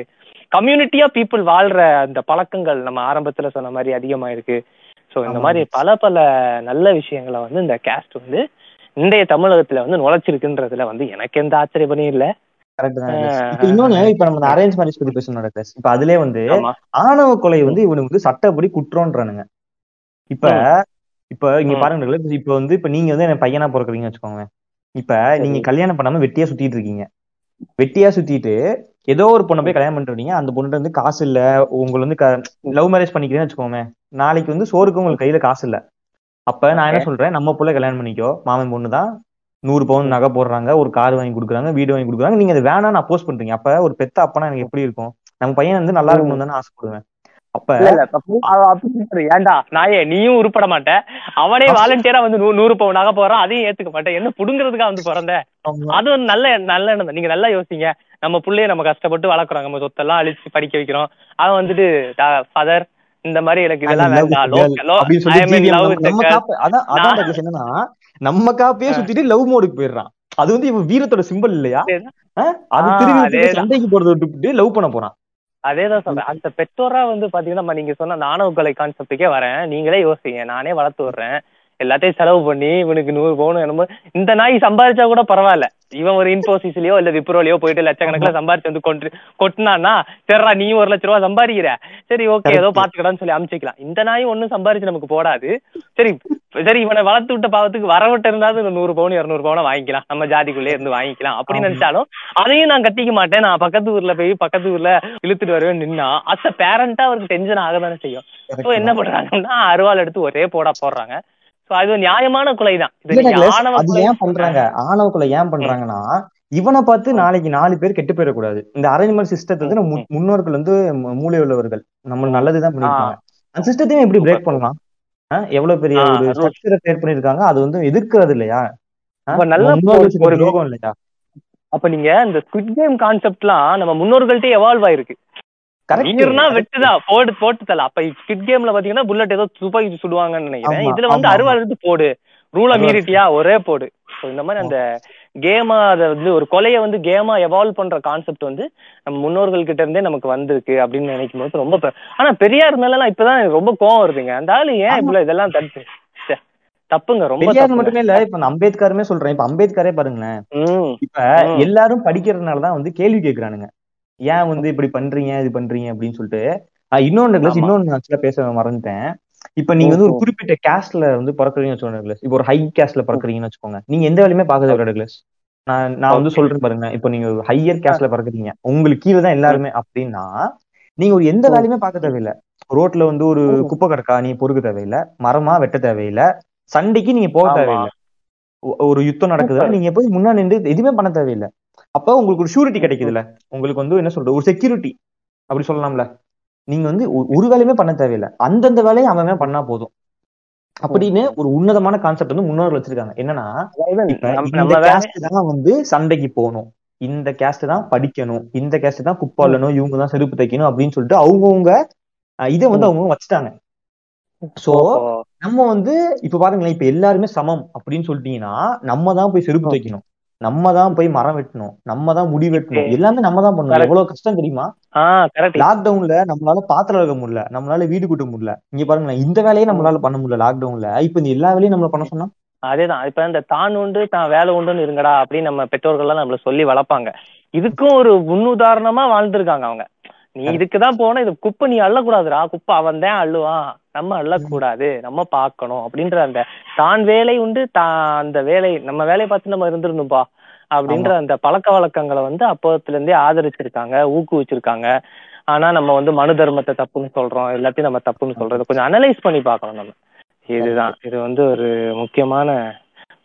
கம்யூனிட்டியா பீப்புள் வாழ்ற அந்த பழக்கங்கள் நம்ம ஆரம்பத்தில் சொன்ன மாதிரி அதிகமாயிருக்கு. ஸோ இந்த மாதிரி பல பல நல்ல விஷயங்களை வந்து இந்த கேஸ்ட் வந்து இன்றைய தமிழகத்துல வந்து நுழைச்சிருக்குன்றதுல வந்து எனக்கு எந்த ஆச்சரியப்படியும் இல்லை. இன்னொன்னு, இப்ப நம்ம அரேஞ்ச் மேரேஜ் பத்தி பேசணும். இப்ப அதுலயே வந்து ஆணவ கொலை வந்து இவனுக்கு வந்து சட்டப்படி குற்றம்ன்றானுங்க. இப்ப இப்ப இங்க பாருங்க, இப்ப வந்து இப்ப நீங்க வந்து எனக்கு பையனா பிறக்குறீங்கன்னு வச்சுக்கோங்க. இப்ப நீங்க கல்யாணம் பண்ணாம வெட்டியா சுத்திட்டு இருக்கீங்க. வெட்டியா சுத்திட்டு ஏதோ ஒரு பொண்ணை போய் கல்யாணம் பண்ணிட்டு, அந்த பொண்ணு வந்து காசு இல்ல, உங்களை வந்து லவ் மேரேஜ் பண்ணிக்கிறேன்னு வச்சுக்கோங்க. நாளைக்கு வந்து சோறுக்கு உங்களுக்கு கையில காசு இல்ல. அப்ப நான் என்ன சொல்றேன், நம்ம புள்ள கல்யாணம் பண்ணிக்கோ, மாமன் பொண்ணு தான், நூறு பவுன் நகை போடுறாங்க, ஒரு கார் வாங்கி கொடுக்குறாங்க, வீடு வாங்கி கொடுக்குறாங்க, நீங்க அது வேணான்னு அப்போஸ் பண்றீங்க. அப்ப ஒரு பெத்த அப்பனா எனக்கு எப்படி இருக்கும்? நம்ம பையன் வந்து நல்லா இருக்கணும்னு தானே ஆசைப்படுவேன். ஏண்டா நாயே நீயும் உருப்பட மாட்டேன், அவனே வாலண்டியரா வந்து நூறு பவுனாக போறான், அதையும் ஏத்துக்க மாட்டேன், என்ன புடுங்கிறதுக்காக வந்து பிறந்த? அது ஒரு நல்ல நல்ல எண்ணம். நீங்க நல்லா யோசிங்க. நம்ம பிள்ளைய நம்ம கஷ்டப்பட்டு வளர்க்குறோம், நம்ம சொத்தெல்லாம் அழிச்சு படிக்க வைக்கிறோம். அவன் வந்துட்டு ஃபாதர் இந்த மாதிரி எனக்கு இதெல்லாம் என்னன்னா நம்ம காப்பியே சுத்திட்டு லவ் மோடுக்கு போயிடுறான். அது வந்து இவன் வீரத்தோட சிம்பிள் இல்லையா? அது திரும்பி சண்டைக்கு போறத விட்டு லவ் பண்ண போறான். அதேதான் சொல்றேன். அந்த பெற்றோரா வந்து பாத்தீங்கன்னா நீங்க சொன்ன நாணவ கொலை கான்செப்டுக்கே வரேன். நீங்களே யோசிங்க, நானே வளர்த்து வர்றேன், எல்லாத்தையும் செலவு பண்ணி இவனுக்கு நூறு போகணும் என்னமோ. இந்த நாய் சம்பாதிச்சா கூட பரவாயில்ல, இவன் ஒரு இன்போசிஸ்லயோ இல்ல விப்ரோலயோ போயிட்டு லட்சக்கணக்கில் சம்பாரிச்சு வந்து கொண்டு கொட்டினான்னா சரிடா நீ ஒரு லட்ச ரூபா சம்பாதிக்கிற, சரி ஓகே ஏதோ பாத்துக்கடான்னு சொல்லி அமிச்சிக்கலாம். இந்த நாய் ஒன்னும் சம்பாரிச்சு நமக்கு போடாது. சரி சரி இவனை வளர்த்து விட்ட பாவத்துக்கு வரவிட்ட இருந்தாலும் நூறு பவுன் இருநூறு பவுன வாங்கிக்கலாம், நம்ம ஜாதிக்குள்ளே இருந்து வாங்கிக்கலாம் அப்படின்னு நினைச்சாலும் அதையும் நான் கட்டிக்க மாட்டேன், நான் பக்கத்து ஊர்ல போய் பக்கத்து ஊர்ல இழுத்துட்டு வருவேன் நின்னா அச பேரண்டா அவருக்கு டென்ஷன் ஆகதானே செய்யும். ஸோ என்ன பண்றாங்கன்னா அருவாள் எடுத்து ஒரே போடா போடுறாங்க. நியாயமான கொலை தான். ஏன் பண்றாங்க ஆணவ கொலை? ஏன் பண்றாங்கன்னா இவனை பார்த்து நாளைக்கு நாலு பேர் கெட்டு போயிடக்கூடாது. இந்த அரேஞ்ச்மெண்ட் சிஸ்டத்தை வந்து நம்ம முன்னோர்கள் வந்து மூளை உள்ளவர்கள் நம்ம நல்லதுதான் பண்ணிருக்காங்க. அந்த சிஸ்டத்தையும் எப்படி பிரேக் பண்ணலாம்? எவ்வளவு பெரிய ஒரு ஸ்ட்ரக்சரை கிரியேட் பண்ணிருக்காங்க, அது வந்து எதிர்க்கிறது இல்லையா? ஒரு லோகம் இல்லையா? அப்ப நீங்க இந்த ஸ்குவிட் கேம் கான்செப்ட்லாம் நம்ம முன்னோர்கள்ட்டே எவால்வ் ஆயிருக்கு. வெட்டுதான் போடு போட்டு தரல. அப்ப ஸ்குவிட் கேம்ல பாத்தீங்கன்னா புல்லட் ஏதோ துப்பாக்கி சுடுவாங்கன்னு நினைக்கிறேன். இதுல வந்து அறுவாள் எடுத்து போடு, ரூலை மீறிட்டியா ஒரே போடு. இந்த மாதிரி அந்த கேமா அதை வந்து ஒரு கொலையை வந்து கேமா எவால்வ் பண்ற கான்செப்ட் வந்து நம்ம முன்னோர்கள் கிட்ட இருந்தே நமக்கு வந்திருக்கு அப்படின்னு நினைக்கும் போது ரொம்ப. ஆனா பெரியார் மேலாம் இப்பதான் ரொம்ப கோவம் வருதுங்க. அந்த ஆளு ஏன் இவ்வளவு இதெல்லாம் தடுத்து தப்புங்க ரொம்ப மட்டுமே இல்ல. இப்ப நான் அம்பேத்கருமே சொல்றேன். இப்ப அம்பேத்கரே பாருங்களேன், இப்ப எல்லாரும் படிக்கிறதுனாலதான் வந்து கேள்வி கேட்கிறானுங்க, ஏன் வந்து இப்படி பண்றீங்க இது பண்றீங்க அப்படின்னு சொல்லிட்டு. இன்னொன்னு கிளாஸ் இன்னொன்னு ஆக்சுவலா பேச மறந்துட்டேன். இப்ப நீங்க வந்து ஒரு குறிப்பிட்ட கேஸ்ட்ல வந்து பிறக்குறீங்கன்னு வச்சுக்கோங்க கிளாஸ். இப்ப ஒரு ஹை கேஸ்ட்ல பிறக்குறீங்கன்னு வச்சுக்கோங்க, நீங்க எந்த வேலையுமே பாக்குறது கிடையாது கிளாஸ். நான் நான் வந்து சொல்றேன் பாருங்க, இப்ப நீங்க ஒரு ஹையர் கேஸ்ட்ல பிறக்குறீங்க, உங்களுக்கு கீழே தான் எல்லாருமே அப்படின்னா நீங்க ஒரு எந்த வேலையுமே பார்க்க தேவையில்லை. ரோட்ல வந்து ஒரு குப்பை கிடக்கா நீங்க பொறுக்க தேவையில்லை, மரமா வெட்ட தேவையில்லை, சண்டைக்கு நீங்க போக தேவையில்லை, ஒரு யுத்தம் நடக்குதுன்னா நீங்க போய் முன்னாடி நின்று எதுவுமே பண்ண தேவையில்லை. அப்போ உங்களுக்கு ஒரு ஷூரிட்டி கிடைக்குதுல்ல, உங்களுக்கு வந்து என்ன சொல்றது ஒரு செக்யூரிட்டி அப்படி சொல்லலாம்ல. நீங்க வந்து ஒரு வேலையுமே பண்ண தேவையில்லை, அந்தந்த வேலையை அவன் பண்ணா போதும் அப்படின்னு ஒரு உன்னதமான கான்செப்ட் வந்து முன்னோர்கள் வச்சிருக்காங்க. என்னன்னா இந்த கேஸ்ட் தான் வந்து சண்டைக்கு போகணும், இந்த கேஸ்ட் தான் படிக்கணும், இந்த கேஸ்ட் தான் குப்பாளணும், இவங்க தான் செருப்பு தைக்கணும் அப்படின்னு சொல்லிட்டு அவங்கவுங்க இதை வந்து அவங்க வச்சுட்டாங்க. சோ நம்ம வந்து இப்ப பாருங்களேன், இப்ப எல்லாருமே சமம் அப்படின்னு சொல்லிட்டீங்கன்னா நம்ம தான் போய் செருப்பு தைக்கணும், நம்ம தான் போய் மரம் வெட்டணும், நம்ம தான் முடி வெட்டணும், எல்லாமே நம்ம தான் பண்ணணும். எவ்வளவு கஷ்டம் தெரியுமா? லாக்டவுன்ல நம்மளால பாத்திரம் இருக்க முடியல, நம்மளால வீடு கூட்ட முடியல. இங்க பாருங்க, இந்த வேலையை நம்மளால பண்ண முடியல லாக்டவுன்ல. இப்ப இந்த எல்லா வேலையும் நம்மள பண்ண சொன்னா அதேதான். இப்ப இந்த தான் உண்டு தான் வேலை உண்டுன்னு இருங்கடா அப்படின்னு நம்ம பெற்றோர்கள்லாம் நம்மள சொல்லி வளர்ப்பாங்க. இதுக்கும் ஒரு முன்னுதாரணமா வாழ்ந்துருக்காங்க அவங்க. நீ இதுக்குதான் போனா, இது குப்பை நீ அள்ளக்கூடாதுரா, குப்பை அவன் தான் அள்ளுவான், நம்ம அள்ளக்கூடாது, நம்ம பாக்கணும் அப்படின்ற அந்த தான் வேலை உண்டு தான் அந்த வேலை, நம்ம வேலையை பார்த்து நம்ம இருந்துருணும்பா அப்படின்ற அந்த பழக்க வழக்கங்களை வந்து அப்பத்துல இருந்தே ஆதரிச்சிருக்காங்க, ஊக்குவிச்சிருக்காங்க. ஆனா நம்ம வந்து மனு தர்மத்தை தப்புன்னு சொல்றோம், எல்லாத்தையும் நம்ம தப்புன்னு சொல்றது கொஞ்சம் அனலைஸ் பண்ணி பாக்கணும் நம்ம. இதுதான் இது வந்து ஒரு முக்கியமான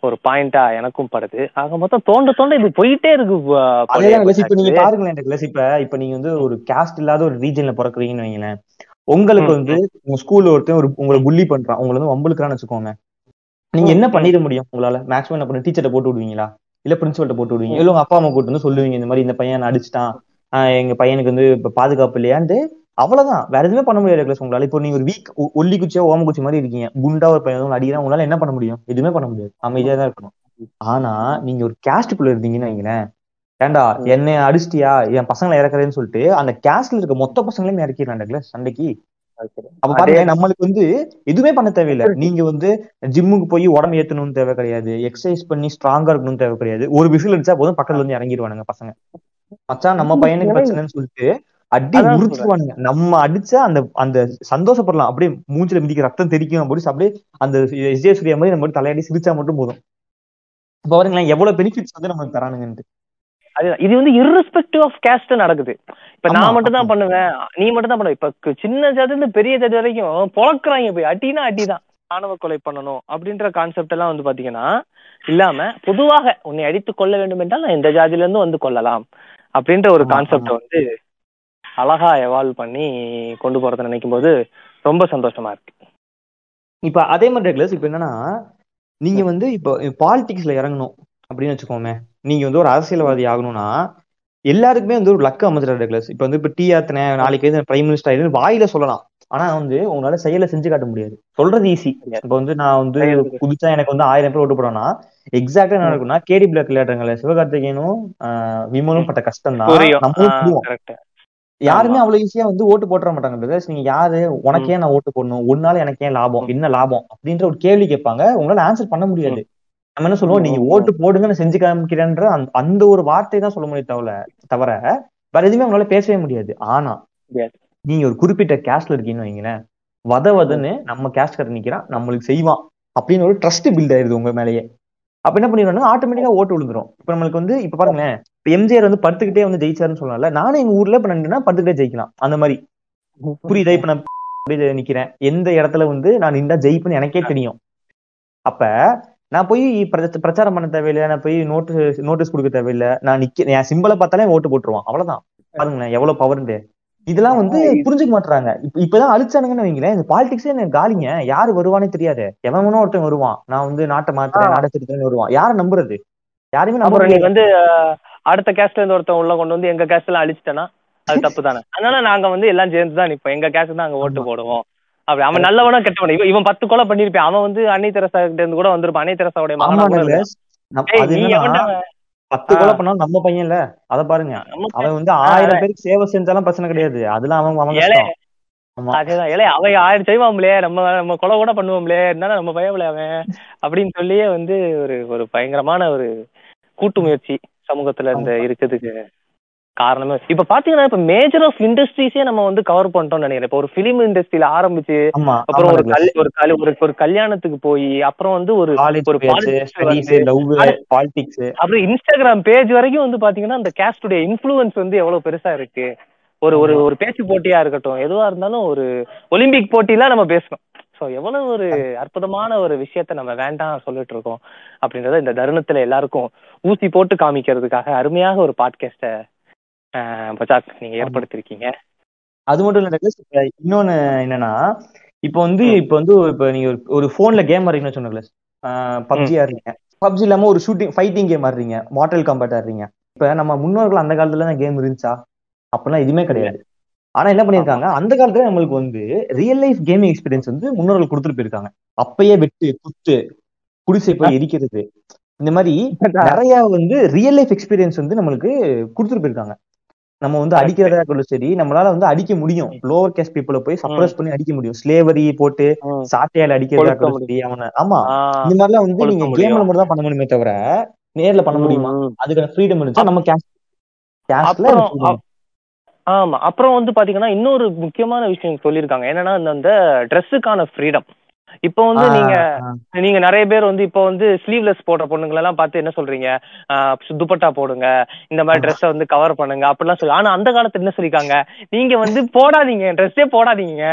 ஒரு பாயிண்டா எனக்கும் படுது. ஆக மொத்தம் தோண்ட தோண்ட இது போயிட்டே இருக்கு. பாருங்களேன், இப்ப இப்ப நீங்க வந்து ஒரு காஸ்ட் இல்லாத ஒரு ரீஜன்ல பிறக்குறீங்கன்னு வைங்களேன், உங்களுக்கு வந்து உங்க ஸ்கூல்ல ஒருத்தன் ஒரு உங்களை புள்ளி பண்றான், உங்களை வந்து வம்புலுக்குறான்னு வச்சுக்கோங்க. நீங்க என்ன பண்ணிட முடியும் உங்களால? மேக்ஸிமம் என்ன பண்ண, டீச்சர்ட்ட போட்டு விடுவீங்களா, இல்ல பிரின்சிபல்ட்ட போட்டு விடுவீங்க, இல்ல உங்க அப்பா அம்மா கூட்டு வந்து சொல்லுவீங்க, இந்த மாதிரி இந்த பையன் அடிச்சுட்டான், எங்க பையனுக்கு வந்து இப்ப பாதுகாப்பு இல்லையாண்டு. அவ்வளவுதான், வேற எதுவுமே பண்ண முடியாது உங்களால. இப்போ நீங்க ஒரு வீக் ஒல்லி குச்சியா ஓம குச்சி மாதிரி இருக்கீங்க, குண்டா ஒரு பையன் அடிக்கிறா, உங்களால என்ன பண்ண முடியும்? எதுவுமே பண்ண முடியாது, அமைதியா தான் இருக்கணும். ஆனா நீங்க ஒரு கேஸ்டுக்குள்ள இருந்தீங்கன்னு வைங்களேன், ஏண்டா என்ன அடிச்சிட்டியா, என் பசங்களை இறக்குறேன்னு சொல்லிட்டு அந்த கேஸ்ட்ல இருக்க மொத்த பசங்களையும் இறக்கிடலாம் டக்ளஸ் சண்டைக்கு. அப்ப பாருங்க, நம்மளுக்கு வந்து எதுவுமே பண்ண தேவையில்லை. நீங்க வந்து ஜிம்முக்கு போய் உடம்பு ஏத்தணும்னு தேவை கிடையாது, எக்ஸசைஸ் பண்ணி ஸ்ட்ராங்கா இருக்கணும்னு தேவை கிடையாது. ஒரு விசில் அடிச்சா போதும், பக்கத்துல வந்து இறங்கிடுவானுங்க பசங்க. மச்சான் நம்ம பையனுக்கு பிரச்சனைன்னு சொல்லிட்டு அடி உறுத்துவானுங்க. நம்ம அடிச்சா அந்த அந்த சந்தோஷப்படலாம், அப்படியே மூஞ்சில மிதிக்க ரத்தம் தெரிக்கும் அப்படின்னு அப்படியே அந்த விஜய சூர்யா மாதிரி நம்ம தலையாடி சிரிச்சா மட்டும் போதும். இப்ப பாருங்களேன், எவ்வளவு பெனிஃபிட்ஸ் வந்து நமக்கு தரானுங்கன்ட்டு. அதுதான், இது வந்து இர்ரெஸ்பெக்டிவ் ஆஃப் கேஸ்ட் நடக்குது. இப்ப நான் மட்டும் தான் பண்ணுவேன், நீ மட்டும் தான் பண்ணுவேன், இப்ப சின்ன ஜாதி இருந்து பெரிய ஜாதி வரைக்கும் பொழக்குறாங்க. போய் அட்டினா அட்டிதான், ஆணவ கொலை பண்ணணும் அப்படின்ற கான்செப்ட் எல்லாம் வந்து பாத்தீங்கன்னா இல்லாம, பொதுவாக உன்னை அடித்து கொள்ள வேண்டும் என்றால் நான் இந்த ஜாதியில இருந்து வந்து கொள்ளலாம் அப்படின்ற ஒரு கான்செப்ட வந்து அழகா எவால்வ் பண்ணி கொண்டு போறதுன்னு நினைக்கும் போது ரொம்ப சந்தோஷமா இருக்கு. இப்ப அதே மாதிரி டக்ளஸ், இப்ப என்னன்னா நீங்க வந்து இப்போ பாலிடிக்ஸ்ல இறங்கணும் அப்படின்னு வச்சுக்கோமே, நீங்க வந்து ஒரு அரசியல்வாதி ஆகணும்னா எல்லாருக்குமே வந்து ஒரு லக்கு அமைச்சிடாரு டக்ளஸ். இப்ப வந்து இப்ப டீ ஆத்தனை நாளைக்கு வந்து பிரைம் மினிஸ்டர் ஆயிடுன்னு வாயில சொல்லலாம், ஆனா வந்து உங்களால செயலை செஞ்சு காட்ட முடியாது. சொல்றது ஈஸி. இப்ப வந்து நான் வந்து புதுச்சா எனக்கு வந்து ஆயிரம் பேர் ஓட்டு போடணும்னா எக்ஸாக்டா என்ன இருக்குன்னா, கேடி பிளாக் விளையாடுறாங்களே சிவகார்த்திகேயனும் விமலும் பட்ட கஷ்டம் தான். யாருமே அவ்வளவு ஈஸியா வந்து ஓட்டு போட்டுற மாட்டாங்க. நீங்க யாரு, உனக்கே நான் ஓட்டு போடணும், ஒன்னால எனக்கு ஏன் லாபம், என்ன லாபம் அப்படின்ற ஒரு கேள்வி கேட்பாங்க. உங்களால ஆன்சர் பண்ண முடியாது. நம்ம என்ன சொல்லுவோம், நீங்க ஓட்டு போடுங்க நான் செஞ்சு காமிக்கிறேன்ற அந்த ஒரு வார்த்தை தான் சொல்ல முடியும் தவிர தவிர வேற எதுவுமே உங்களால பேசவே முடியாது. ஆனா நீங்க ஒரு குறிப்பிட்ட கேஸ்ட்ல இருக்கீங்கன்னு வைங்களேன், வத வதன்னு நம்ம கேஸ்ட் கட்ட நிக்கிறா, நம்மளுக்கு செய்வான் அப்படின்னு ஒரு ட்ரஸ்ட் பில்ட் ஆயிருது உங்க மேலேயே. அப்ப என்ன பண்ணிடுவோம்னா ஆட்டோமேட்டிக்கா ஓட்டு விழுந்துரும். இப்ப நம்மளுக்கு வந்து இப்ப பாருங்களேன், இப்ப எம்ஜிஆர் வந்து படுத்துக்கிட்டே வந்து ஜெயிச்சாருன்னு சொல்லலாம்ல, நானும் எங்க ஊர்ல இப்ப நின்றுனா படுத்துக்கிட்டே ஜெயிக்கலாம் அந்த மாதிரி, புரியுதா? இப்ப நான் அப்படியே நிக்கிறேன், எந்த இடத்துல வந்து நான் நின்றா ஜெயிப்புன்னு எனக்கே தெரியும். அப்ப நான் போய் பிரச்சாரம் பண்ண தேவையில்லை, நான் போய் நோட்டீஸ் நோட்டீஸ் கொடுக்க தேவையில்லை, நான் நிக்க என் சிம்பிளை பார்த்தாலே ஓட்டு போட்டுருவான். அவ்வளவுதான். பாருங்களேன் எவ்வளவு பவர்ண்டு. இதெல்லாம் வந்து புரிஞ்சுக்க மாட்டாங்க. இப்ப இப்பதான் அழிச்சானுங்கன்னு வைங்களேன். இந்த பாலிடிக்ஸே எனக்கு காலிங்க, யாரு வருவானே தெரியாது. எவனோ ஒருத்தன் வருவான், நான் வந்து நாட்டை மாத்துறேன், நாட்டை திருத்தேன்னு வருவான். யார நம்புறது? யாருமே நம்புற. நீ வந்து அடுத்த கேஸ்ட்ல இருந்து ஒருத்தன் உள்ள கொண்டு வந்து எங்க கேஸ்ட் எல்லாம் அழிச்சிட்டேன்னா அது தப்பு தானே. அதனால நாங்க வந்து எல்லாம் சேர்ந்துதான் நிப்போம், எங்க கேஸ்ட் தான் நாங்க ஓட்டு போடுவோம். அப்படி அவன் நல்லவனா கெட்டவன, இவன் இவன் பத்து கொலை பண்ணிருப்பான், அவன் வந்து அன்னை தெரசா கிட்ட இருந்து கூட வந்திருப்பான், அன்னை தெரசாவுடைய மகன். பத்து கொலை பண்ணாலும் நம்ம பையன் இல்ல, அத பாருங்க. அவன் வந்து ஆயிரம் பேருக்கு சேவை செஞ்சாலும் பிரச்சனை கிடையாது. அதெல்லாம் அவன் அவன் அதேதான் ஏழை, அவன் ஆயிரம் செய்வாங்களே, நம்ம நம்ம கொலை கூட பண்ணுவோம்லே, இருந்தாலும் நம்ம பயவில்ல அவன் அப்படின்னு சொல்லியே வந்து ஒரு ஒரு பயங்கரமான ஒரு கூட்டு முயற்சி சமூகத்துல இந்த இருக்கிறதுக்கு காரணமே. இப்ப பாத்தீங்கன்னா இப்ப மேஜர் ஆஃப் இண்டஸ்ட்ரீஸே நம்ம வந்து கவர் பண்ணிட்டோம்னு நினைக்கிறேன். இப்ப ஒரு பிலிம் இண்டஸ்ட்ரியில ஆரம்பிச்சு, அப்புறம் ஒரு கல் ஒரு கல் ஒரு ஒரு கல்யாணத்துக்கு போய், அப்புறம் வந்து ஒரு ஒரு பாலிடிக்ஸ், அப்புறம் இன்ஸ்டாகிராம் பேஜ் வரைக்கும் வந்து பாத்தீங்கன்னா அந்த கேஸ்டுடைய இன்ஃபுளுன்ஸ் வந்து எவ்வளவு பெருசா இருக்கு. ஒரு ஒரு ஒரு பேச்சு போட்டியா இருக்கட்டும், எதுவா இருந்தாலும் ஒரு ஒலிம்பிக் போட்டிலாம் நம்ம பேசணும். ஸோ எவ்வளவு ஒரு அற்புதமான ஒரு விஷயத்த நம்ம வேண்டாம் சொல்லிட்டு இருக்கோம் அப்படின்றத இந்த தருணத்துல எல்லாருக்கும் ஊசி போட்டு காமிக்கிறதுக்காக அருமையாக ஒரு பாட்காஸ்ட பஜாக் நீங்க ஏற்படுத்திருக்கீங்க. அது மட்டும் இல்ல, இன்னொன்னு என்னன்னா இப்ப வந்து இப்ப வந்து இப்ப நீங்க ஒரு போன்ல கேம் ஆடுறீங்கன்னு சொன்னீங்கல்ல, பப்ஜி ஆடுறீங்க, பப்ஜி இல்லாம ஒரு ஷூட்டிங் ஃபைட்டிங் கேம் ஆடுறீங்க, மார்டல் காம்பேட் ஆடுறீங்க. இப்ப நம்ம முன்னோர்கள் அந்த காலத்துல தான் கேம் இருந்துச்சா? அப்படின்னா எதுவுமே கிடையாது. ஆனா என்ன பண்ணிருக்காங்க, அந்த காலத்துல நம்மளுக்கு வந்து ரியல் லைஃப் கேமிங் எக்ஸ்பீரியன்ஸ் வந்து முன்னோர்கள் கொடுத்துட்டு போயிருக்காங்க. அப்பயே வெட்டு குத்து குடிசை போய் எரிக்கிறது, இந்த மாதிரி நிறைய வந்து ரியல் லைஃப் எக்ஸ்பீரியன்ஸ் வந்து நம்மளுக்கு கொடுத்துட்டு போயிருக்காங்க. நம்ம வந்து அடிக்கிறதா இருக்கணும், சரி நம்மளால வந்து அடிக்க முடியும், லோவர் கேஸ்ட் பீப்புளை போய் சப்ரஸ் பண்ணி அடிக்க முடியும், ஸ்லேவரி போட்டு சாட்டையால அடிக்கிறதா இருக்கணும், சரி அவனை. ஆமா, இந்த மாதிரிலாம் வந்து நீங்க கேம்ல மட்டும் தான் பண்ண முடியுமே தவிர நேர்ல பண்ண முடியுமா? அதுக்கான ஃப்ரீடம் இருந்துச்சு நம்ம கேஷ் கேஷ்ல. ஆமா, அப்புறம் வந்து பாத்தீங்கன்னா இன்னொரு முக்கியமான விஷயம் சொல்லியிருக்காங்க என்னன்னா அந்த ட்ரெஸ்ஸுக்கான ஃப்ரீடம். இப்ப வந்து நீங்க நீங்க நிறைய பேர் வந்து இப்ப வந்து ஸ்லீவ்லெஸ் போடுற பொண்ணுங்களை எல்லாம் பார்த்து என்ன சொல்றீங்க, துப்பட்டா போடுங்க, இந்த மாதிரி ட்ரெஸ்ஸை வந்து கவர் பண்ணுங்க அப்படிலாம் சொல்லி. ஆனா அந்த காலத்துல என்ன சொல்லிருக்காங்க, நீங்க வந்து போடாதீங்க, ட்ரெஸ்ஸே போடாதீங்க,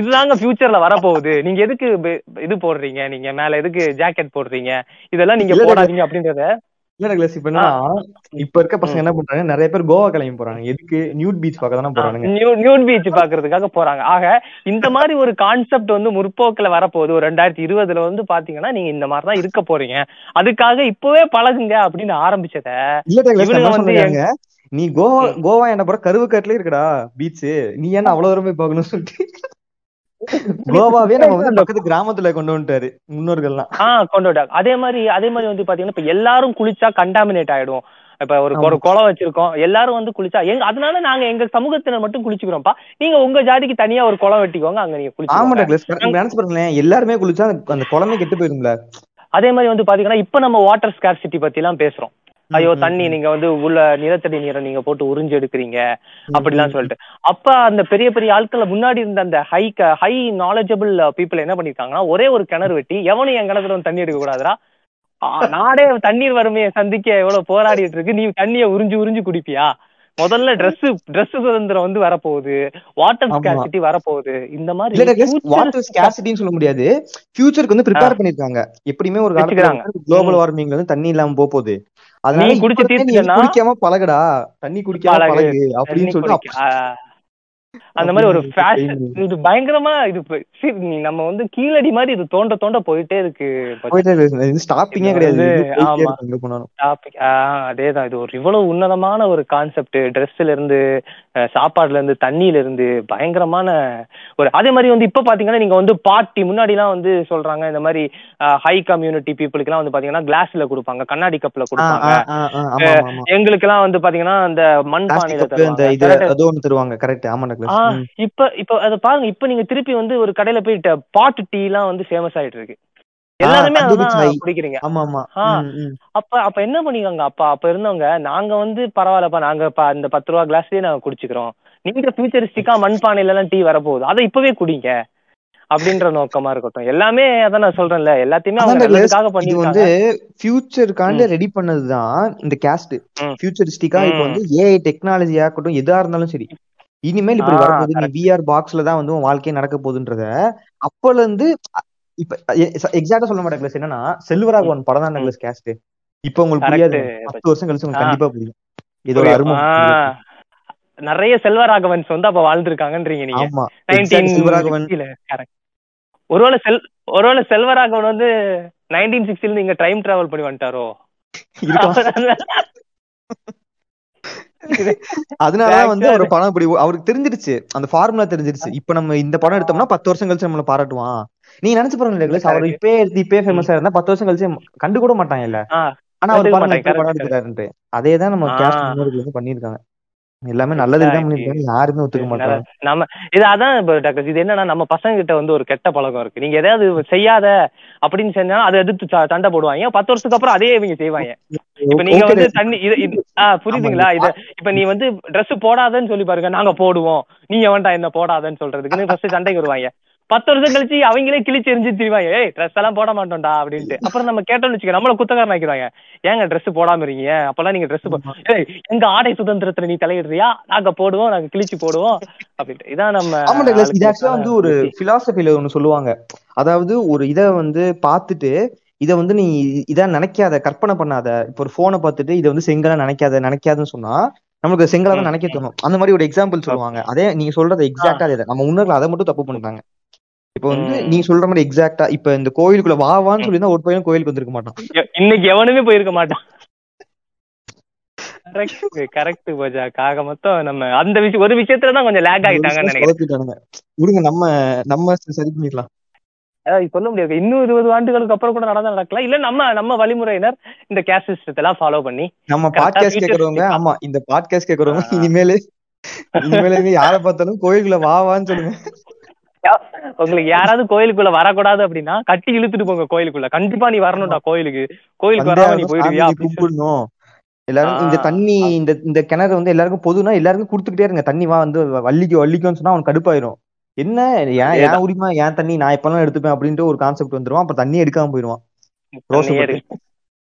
இதுதாங்க ஃபியூச்சர்ல வரப்போகுது, நீங்க எதுக்கு இது போடுறீங்க, நீங்க மேல எதுக்கு ஜாக்கெட் போடுறீங்க, இதெல்லாம் நீங்க போடாதீங்க அப்படின்றத. இப்ப இருக்க பசங்க என்ன பண்றாங்க, நிறைய பேர் கோவா கிளம்பி போறாங்க, எதுக்கு, நியூட் பீச் பார்க்கதானே போறாங்க, நியூட் பீச் பாக்குறதுக்காக போறாங்க. ஆக இந்த மாதிரி ஒரு கான்செப்ட் வந்து முற்போக்குல வரப்போகுது. ஒரு ரெண்டாயிரத்தி இருபதுல வந்து பாத்தீங்கன்னா நீங்க இந்த மாதிரிதான் இருக்க போறீங்க, அதுக்காக இப்பவே பழகுங்க அப்படின்னு ஆரம்பிச்சத இவனுங்க வந்து ஏங்க நீ கோவா கோவா என்ன போற, கருவுக்காட்டுல இருக்கடா பீச், நீ ஏன்னா அவ்வளவு தூரம் போய் பார்க்கணும்னு சொல்லிட்டு கோவாவே நம்ம வந்து பக்கத்து கிராமத்துல கொண்டு வந்துட்டாரு முன்னோர்கள்லாம். ஆஹ் கொண்டு வந்துட்டாங்க. அதே மாதிரி அதே மாதிரி வந்து பாத்தீங்கன்னா இப்ப எல்லாரும் குளிச்சா கண்டாமினேட் ஆயிடும். இப்ப ஒரு குளம் வச்சிருக்கோம், எல்லாரும் வந்து குளிச்சா எங்க, அதனால நாங்க எங்க சமூகத்தினர் மட்டும் குளிச்சுக்கிறோம்ப்பா, நீங்க உங்க ஜாதிக்கு தனியா ஒரு குளம் வெட்டிக்கோங்க, அங்க நீங்க குளிச்சு. ஆமா டக்ளஸ், டான்ஸ் பண்ணல எல்லாருமே குளிச்சா அந்த குளமே கெட்டு போயிரும்ல. அதே மாதிரி வந்து பாத்தீங்கன்னா இப்ப நம்ம வாட்டர் ஸ்கார்சிட்டி பத்தி எல்லாம் பேசுறோம், ஐயோ தண்ணி நீங்க வந்து உள்ள நிலத்தடி நீரை நீங்க போட்டு உறிஞ்சு எடுக்கிறீங்க அப்படிலாம் சொல்லிட்டு. அப்ப அந்த பெரிய பெரிய ஆட்களை முன்னாடி இருந்த அந்த ஹை ஹை நாலேஜபிள் பீப்புள் என்ன பண்ணிருக்காங்கன்னா, ஒரே ஒரு கிணறு வெட்டி எவனும் என் கிணத்துல வந்து தண்ணி எடுக்க கூடாதுரா, நாடே தண்ணீர் வறுமையை சந்திக்க எவ்வளவு போராடிட்டு இருக்கு, நீ தண்ணியை உறிஞ்சு உறிஞ்சு குடிப்பியா, முதல்ல ட்ரெஸ் ட்ரெஸ் சுதந்திரம் வந்து வரப்போகுது, வாட்டர் ஸ்கார்சிட்டி வரப்போகுது. இந்த மாதிரி வாட்டர் ஸ்கார்சிட்டின்னு சொல்ல முடியாது, ஃபியூச்சருக்கு வந்து ப்ரிப்பேர் பண்ணிருக்காங்க. எப்படியுமே ஒரு காலத்துல குளோபல் வார்மிங்ல வந்து தண்ணி இல்லாம போக போகுது, அதனால குடிச்சு தீர்த்துக்கணும், குடிக்காம பழகுடா, தண்ணி குடிக்காம பழகு அப்படின்னு சொல்லிட்டு அந்த மாதிரி ஒரு ஃபேஷன். இது பயங்கரமா, இது நம்ம வந்து கீழடி மாதிரி இது தோண்ட தோண்ட போயிட்டே இருக்கு, ஸ்டாப்பிங்கே கிடையாது. அதேதான், இது ஒரு இவ்வளவு உன்னதமான ஒரு கான்செப்ட், ட்ரெஸ்ல இருந்து சாப்பாடுல இருந்து தண்ணியில இருந்து பயங்கரமான ஒரு. அதே மாதிரி வந்து இப்ப பாத்தீங்கன்னா நீங்க வந்து பார்ட்டி முன்னாடி எல்லாம் வந்து சொல்றாங்க, இந்த மாதிரி ஹை கம்யூனிட்டி பீப்புளுக்கு எல்லாம் வந்து பாத்தீங்கன்னா கிளாஸ்ல கொடுப்பாங்க, கண்ணாடி கப்ல கொடுப்பாங்க, எங்களுக்கு எல்லாம் வந்து பாத்தீங்கன்னா அந்த மண்பானையில தருவாங்க. கரெக்ட். ஆமா, இப்ப இப்ப அத பாருங்க, இப்ப நீங்க திருப்பி வந்து ஒரு கடையில போயிட்டு பாட் டீ எல்லாம் வந்து ஃபேமஸ் ஆயிட்டு இருக்கு, எல்லாருமே அதான் குடிக்கிறீங்க. அப்ப அப்ப என்ன பண்ணிக்கோங்க, அப்ப அப்ப இருந்தவங்க நாங்க வந்து பரவாயில்லப்பா, நாங்க இந்த பத்து ரூபா கிளாஸ்லயே நாங்க குடிச்சுக்கிறோம், நீங்க ஃபியூச்சரிஸ்டிக்கா மண்பானையில எல்லாம் டீ வரப்போகுது, அதை இப்பவே குடிங்க அப்படின்ற நோக்கமா இருக்கட்டும். எல்லாமே அதான் நான் சொல்றேன்ல, எல்லாத்தையுமே அவங்க பண்ணி வந்து ஃபியூச்சருக்காண்டி ரெடி பண்ணதுதான் இந்த கேஸ்ட். ஃபியூச்சரிஸ்டிக்கா இப்ப வந்து ஏஐ டெக்னாலஜி ஆகட்டும், எதா இருந்தாலும் சரி, இனிமேல் இப்படி வரும்போது விஆர் பாக்ஸ்ல தான் வந்து வாழ்க்கையே நடக்க போகுதுன்றத அப்பல இருந்து இப்ப எக்ஸாக்டா சொல்ல மாட்டேன். என்னன்னா செல்வராக ஒன் படம் தான் கேஸ்ட், இப்ப உங்களுக்கு புரியாது, பத்து வருஷம் கழிச்சு உங்களுக்கு கண்டிப்பா புரியும் இதோட அருமை. நிறைய செல்வராகவன்ஸ் வந்து அப்ப வாழ்ந்துருக்காங்கன்றீங்க நீங்க. செல்வராகவன் ஒருவேளை செல் ஒருவேளை செல்வராகவன் வந்து நைன்டீன் சிக்ஸ்டில இருந்து இங்க டைம் டிராவல் பண்ணி வந்துட்டாரோ, அதனாலதான் வந்து ஒரு படம் இப்படி அவருக்கு தெரிஞ்சிருச்சு, அந்த ஃபார்முலா தெரிஞ்சிருச்சு. இப்ப நம்ம இந்த படம் எடுத்தோம்னா பத்து வருஷம் கழிச்சு நம்மள பாராட்டுவான். நீங்க நினைச்சு பாருங்க, அவர் இப்பே எடுத்து இப்பே ஃபேமஸா இருந்தா பத்து வருஷம் கழிச்சு கண்டு கூட மாட்டாங்க இல்ல. ஆனா அவர் படம் எடுக்கிறாரு, அதேதான் நம்ம கேஸ்ட் முன்னோர்கள் வந்து பண்ணிருக்காங்க. எல்லாமே நல்லதுதான், யாருமே ஒத்துக்க மாட்டாங்க. நம்ம இது அதான் டாக்டர், இது என்னன்னா நம்ம பசங்க கிட்ட வந்து ஒரு கெட்ட பழக்கம் இருக்கு, நீங்க ஏதாவது செய்யாத அப்படின்னு செஞ்சாலும் அதை எதிர்த்து சண்டை போடுவாங்க, பத்து வருஷத்துக்கு அப்புறம் அதே இவங்க செய்வாங்க. இப்ப நீங்க வந்து தண்ணி இது இது ஆஹ் புரியுதுங்களா, இத இப்ப நீ வந்து ட்ரெஸ் போடாதன்னு சொல்லி பாருங்க, நாங்க போடுவோம், நீங்க வேண்டாம் என்ன போடாதன்னு சொல்றதுக்குன்னு ஃபர்ஸ்ட் சண்டைக்கு வருவாங்க. பத்து வருஷம் கழிச்சு அவங்களே கிழிச்சு எரிஞ்சு தெரிவாங்க, ஏய் ட்ரெஸ் எல்லாம் போட மாட்டோம்டா அப்படின்ட்டு. அப்புறம் நம்ம கேட்டோம்னு வச்சுக்க, நம்மள குத்தக்காரன் ஆக்கிடுவாங்க, ஏங்க ட்ரெஸ் போடாம இருக்கீங்க, அப்பெல்லாம் நீங்க ட்ரெஸ் போ, ஏய் எங்க ஆடை சுதந்திரத்துல நீ தலையிடுறியா, நாங்க போடுவோம், நாங்க கிழிச்சு போடுவோம் அப்படின்ட்டு. இதான் நம்ம இது ஆக்சுவலா வந்து ஒரு பிலாசபில ஒண்ணு சொல்லுவாங்க, அதாவது ஒரு இதை வந்து பாத்துட்டு இதை வந்து நீ இதான் நினைக்காத, கற்பனை பண்ணாத. இப்போ ஒரு போனை பார்த்துட்டு இதை வந்து செங்கலா நினைக்காத நினைக்காதுன்னு சொன்னா நம்மளுக்கு செங்கலா தான் நினைக்க தோணும். அந்த மாதிரி ஒரு எக்ஸாம்பிள் சொல்லுவாங்க. அதே நீங்க சொல்றது எக்ஸாக்டா அதே, நம்ம முன்னோர்கள் அதை மட்டும் தப்பு பண்ணிட்டாங்க. இப்ப வந்து நீங்க சொல்ற மாதிரி எக்ஸாக்டா இப்ப இந்த கோயிலுக்குள்ள வாவான்னு சொல்லி தான் ஒரு பையனும் கோயிலுக்கு வந்திருக்க மாட்டான், இன்னைக்கு எவனுமே போயிருக்க மாட்டான். Correct correct Bojack. ஆக மொத்தம் நம்ம அந்த விஷயம் ஒரு விஷயத்துலதான் கொஞ்சம் லேக் ஆகிட்டாங்கன்னு நினைக்கிறேன். நம்ம நம்ம சரி பண்ணிடலாம். அதாவது சொல்ல முடியாது. இன்னும் இருபது ஆண்டுகளுக்கு அப்புறம் கூட நடந்தா நடக்கலாம். இல்ல நம்ம நம்ம வழிமுறையினர் இந்த கேஸ்ட் சிஸ்டத்தை எல்லாம் ஃபாலோ பண்ணி நம்ம பாட்காஸ்ட் கேக்குறவங்க, ஆமா இந்த பாட்காஸ்ட் கேக்குறவங்க இனிமேல இனிமேல யாரை பார்த்தாலும் கோயிலுக்குள்ள வா வான்னு சொல்லுங்க. உங்களுக்கு யாராவது கோயிலுக்குள்ள வரக்கூடாது அப்படின்னா கட்டி இழுத்துட்டு போங்க கோயிலுக்குள்ள. கண்டிப்பா நீ வரணும்டா கோயிலுக்கு, கோயிலுக்கு வராம நீ போயிடுவியா கும்பிடணும். எல்லாரும் இந்த தண்ணி இந்த இந்த கிணறு வந்து எல்லாருக்கும் பொதுனா எல்லாருக்கும் கொடுத்துக்கிட்டே இருங்க. தண்ணி வா வந்து வள்ளிக்கு வள்ளிக்குன்னு சொன்னா அவனுக்கு கடுப்பாயிரும். என்ன ஏன் உரிமை ஏன் தண்ணி நான் இப்பெல்லாம் எடுத்துப்பேன் அப்படின்ற ஒரு கான்செப்ட் வந்துருவான். அப்புறம் தண்ணியே எடுக்காம போயிடுவான்.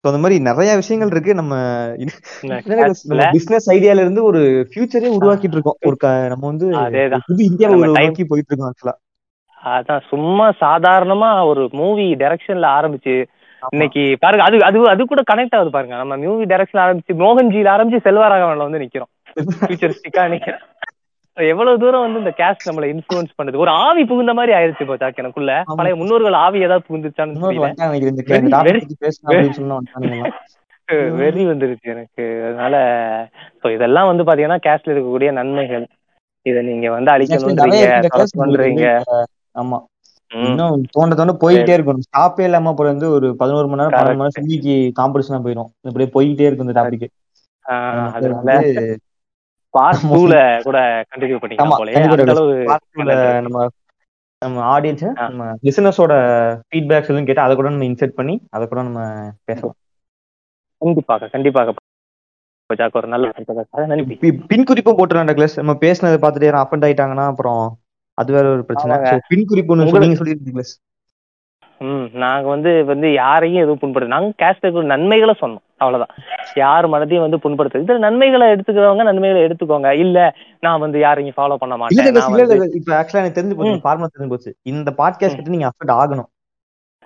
அந்த மாதிரி நிறைய விஷயங்கள் இருக்கு. நம்ம பிசினஸ் ஐடியால இருந்து ஒரு ஃபியூச்சரே உருவாக்கிட்டு இருக்கோம். ஒரு நம்ம வந்து இந்தியாவுக்கு போயிட்டு இருக்கோம் ஆக்சுவலா. அதான் சும்மா சாதாரணமா ஒரு மூவி டைரக்ஷன்ல ஆரம்பிச்சு இன்னைக்கு பாருங்க, அது அது அது கூட கனெக்ட் ஆகுது பாருங்க. நம்ம மூவி டைரக்ஷன்ல ஆரம்பிச்சு மோகன்ஜியில ஆரம்பிச்சு செல்வராகவன்ல வந்து நிக்கிறோம், ஃபியூச்சரிஸ்டிக்கா நிக்கிறோம். எவ்வளவு தூரம் வந்து இந்த கேஸ்ட் நம்மள இன்ஃப்ளூயன்ஸ் பண்ணுது. ஒரு ஆவி புகுந்த மாதிரி ஆயிடுச்சு போச்சாக்கு எனக்குள்ள. பழைய முன்னோர்கள் ஆவி ஏதாவது புகுந்துச்சான்னு வெறி வந்துருச்சு எனக்கு. அதனால இதெல்லாம் வந்து பாத்தீங்கன்னா கேஸ்ட்ல இருக்கக்கூடிய நன்மைகள் இதை நீங்க வந்து அழிக்கணும்ன்றீங்க. ஆமா, இன்னும் தோண்ட தோண்ட போயிட்டே இருக்கணும். ஸ்டாப்பே இல்லாம அப்புறம் வந்து ஒரு பதினோரு மணி நேரம் பதினோரு மணி நேரம் சிந்திக்கு காம்படிஷனா போயிடும். இப்படியே போயிட்டே இருக்கும் இந்த டாபிக். அதனால பின்குறிப்பும் போட்டுலாம் டக்ளஸ். நம்ம பேசினது பார்த்துட்டு யாரும் அஃபண்ட் ஆயிட்டாங்கன்னா அப்புறம் அது வேற ஒரு பிரச்சனை. பின்குறிப்பு ம் நாங்க வந்து வந்து யாரையும் எதுவும் புண்படுத்த, நாங்க கேஸ்ட் நன்மைகளை சொன்னோம் அவ்வளவுதான். யார் மனதையும் வந்து புண்படுத்துறது இதுல நன்மைகளை எடுத்துக்கிறவங்க நன்மைகளை எடுத்துக்கோங்க. இல்ல நான் வந்து யாரையும் ஃபாலோ பண்ண மாட்டேன். இப்ப ஆக்சுவலா எனக்கு தெரிஞ்சு போச்சு, ஃபார்முலா தெரிஞ்சு போச்சு. இந்த பாட்காஸ்ட் கிட்ட நீங்க அஃபண்ட் ஆகணும்,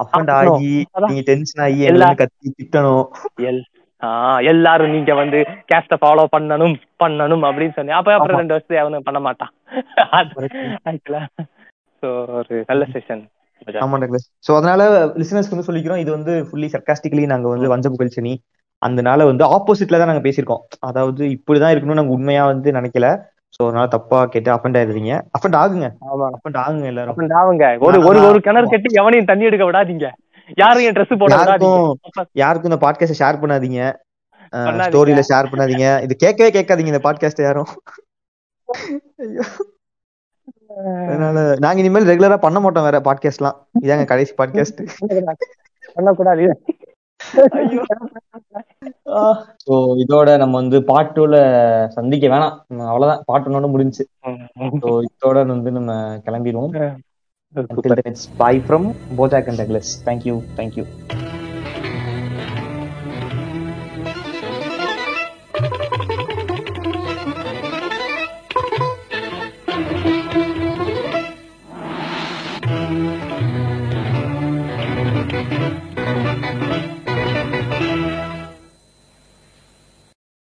அஃபண்ட் ஆகி நீங்க டென்ஷன் ஆகி எல்லாரும் கத்தி திட்டணும். எல் ஆஹ் எல்லாரும் நீங்க வந்து கேஸ்ட ஃபாலோ பண்ணணும் பண்ணணும் அப்படின்னு சொன்னீங்க. அப்ப அப்புறம் ரெண்டு வருஷத்துக்கு அவனும் பண்ண மாட்டான். ஆக்சுவலா சோ ஒரு நல்ல செஷன். ஆமா டக்ளஸ். சோ அதனால லிசனர்ஸ்க்கு வந்து சொல்லிக்கிறோம், இது வந்து ஃபுல்லி சர்காஸ்டிக்கலி நாங்க வந்து வஞ்ச புகழ்ச்சினி, அதனால வந்து ஆப்போசிட்ல தான் நாங்க பேசியிருக்கோம். அதாவது இப்படிதான் இருக்கணும்னு நாங்க உண்மையா வந்து நினைக்கல. சோ அதனால தப்பா கேட்டு அஃபண்ட் ஆயிடுறீங்க. அஃபண்ட் ஆகுங்க, அஃபண்ட் ஆகுங்க எல்லாரும், அஃபண்ட் ஆகுங்க. ஒரு ஒரு ஒரு கிணறு கட்டி எவனையும் தண்ணி எடுக்க விடாதீங்க. யாரும் என் ட்ரெஸ் போட விடாதீங்க. யாருக்கும் இந்த பாட்காஸ்ட் ஷேர் பண்ணாதீங்க, ஸ்டோரியில ஷேர் பண்ணாதீங்க. இது கேட்கவே கேட்காதீங்க இந்த பாட்காஸ்ட் யாரும். அதனால நாங்க இனிமேல் ரெகுலரா பண்ண மாட்டோம் வேற பாட்காஸ்ட்லாம். இதாங்க கடைசி பாட்காஸ்ட். பண்ணக்கூடாது. சோ இதோட நம்ம வந்து பார்ட் டூல சந்திக்க வேணாம், அவ்வளவுதான். பார்ட் ஒன்னோட முடிஞ்சு. சோ இதோட வந்து நம்ம கிளம்பிடுவோம். Bye from போஜாக் and Douglas. Thank you thank you. Thank you.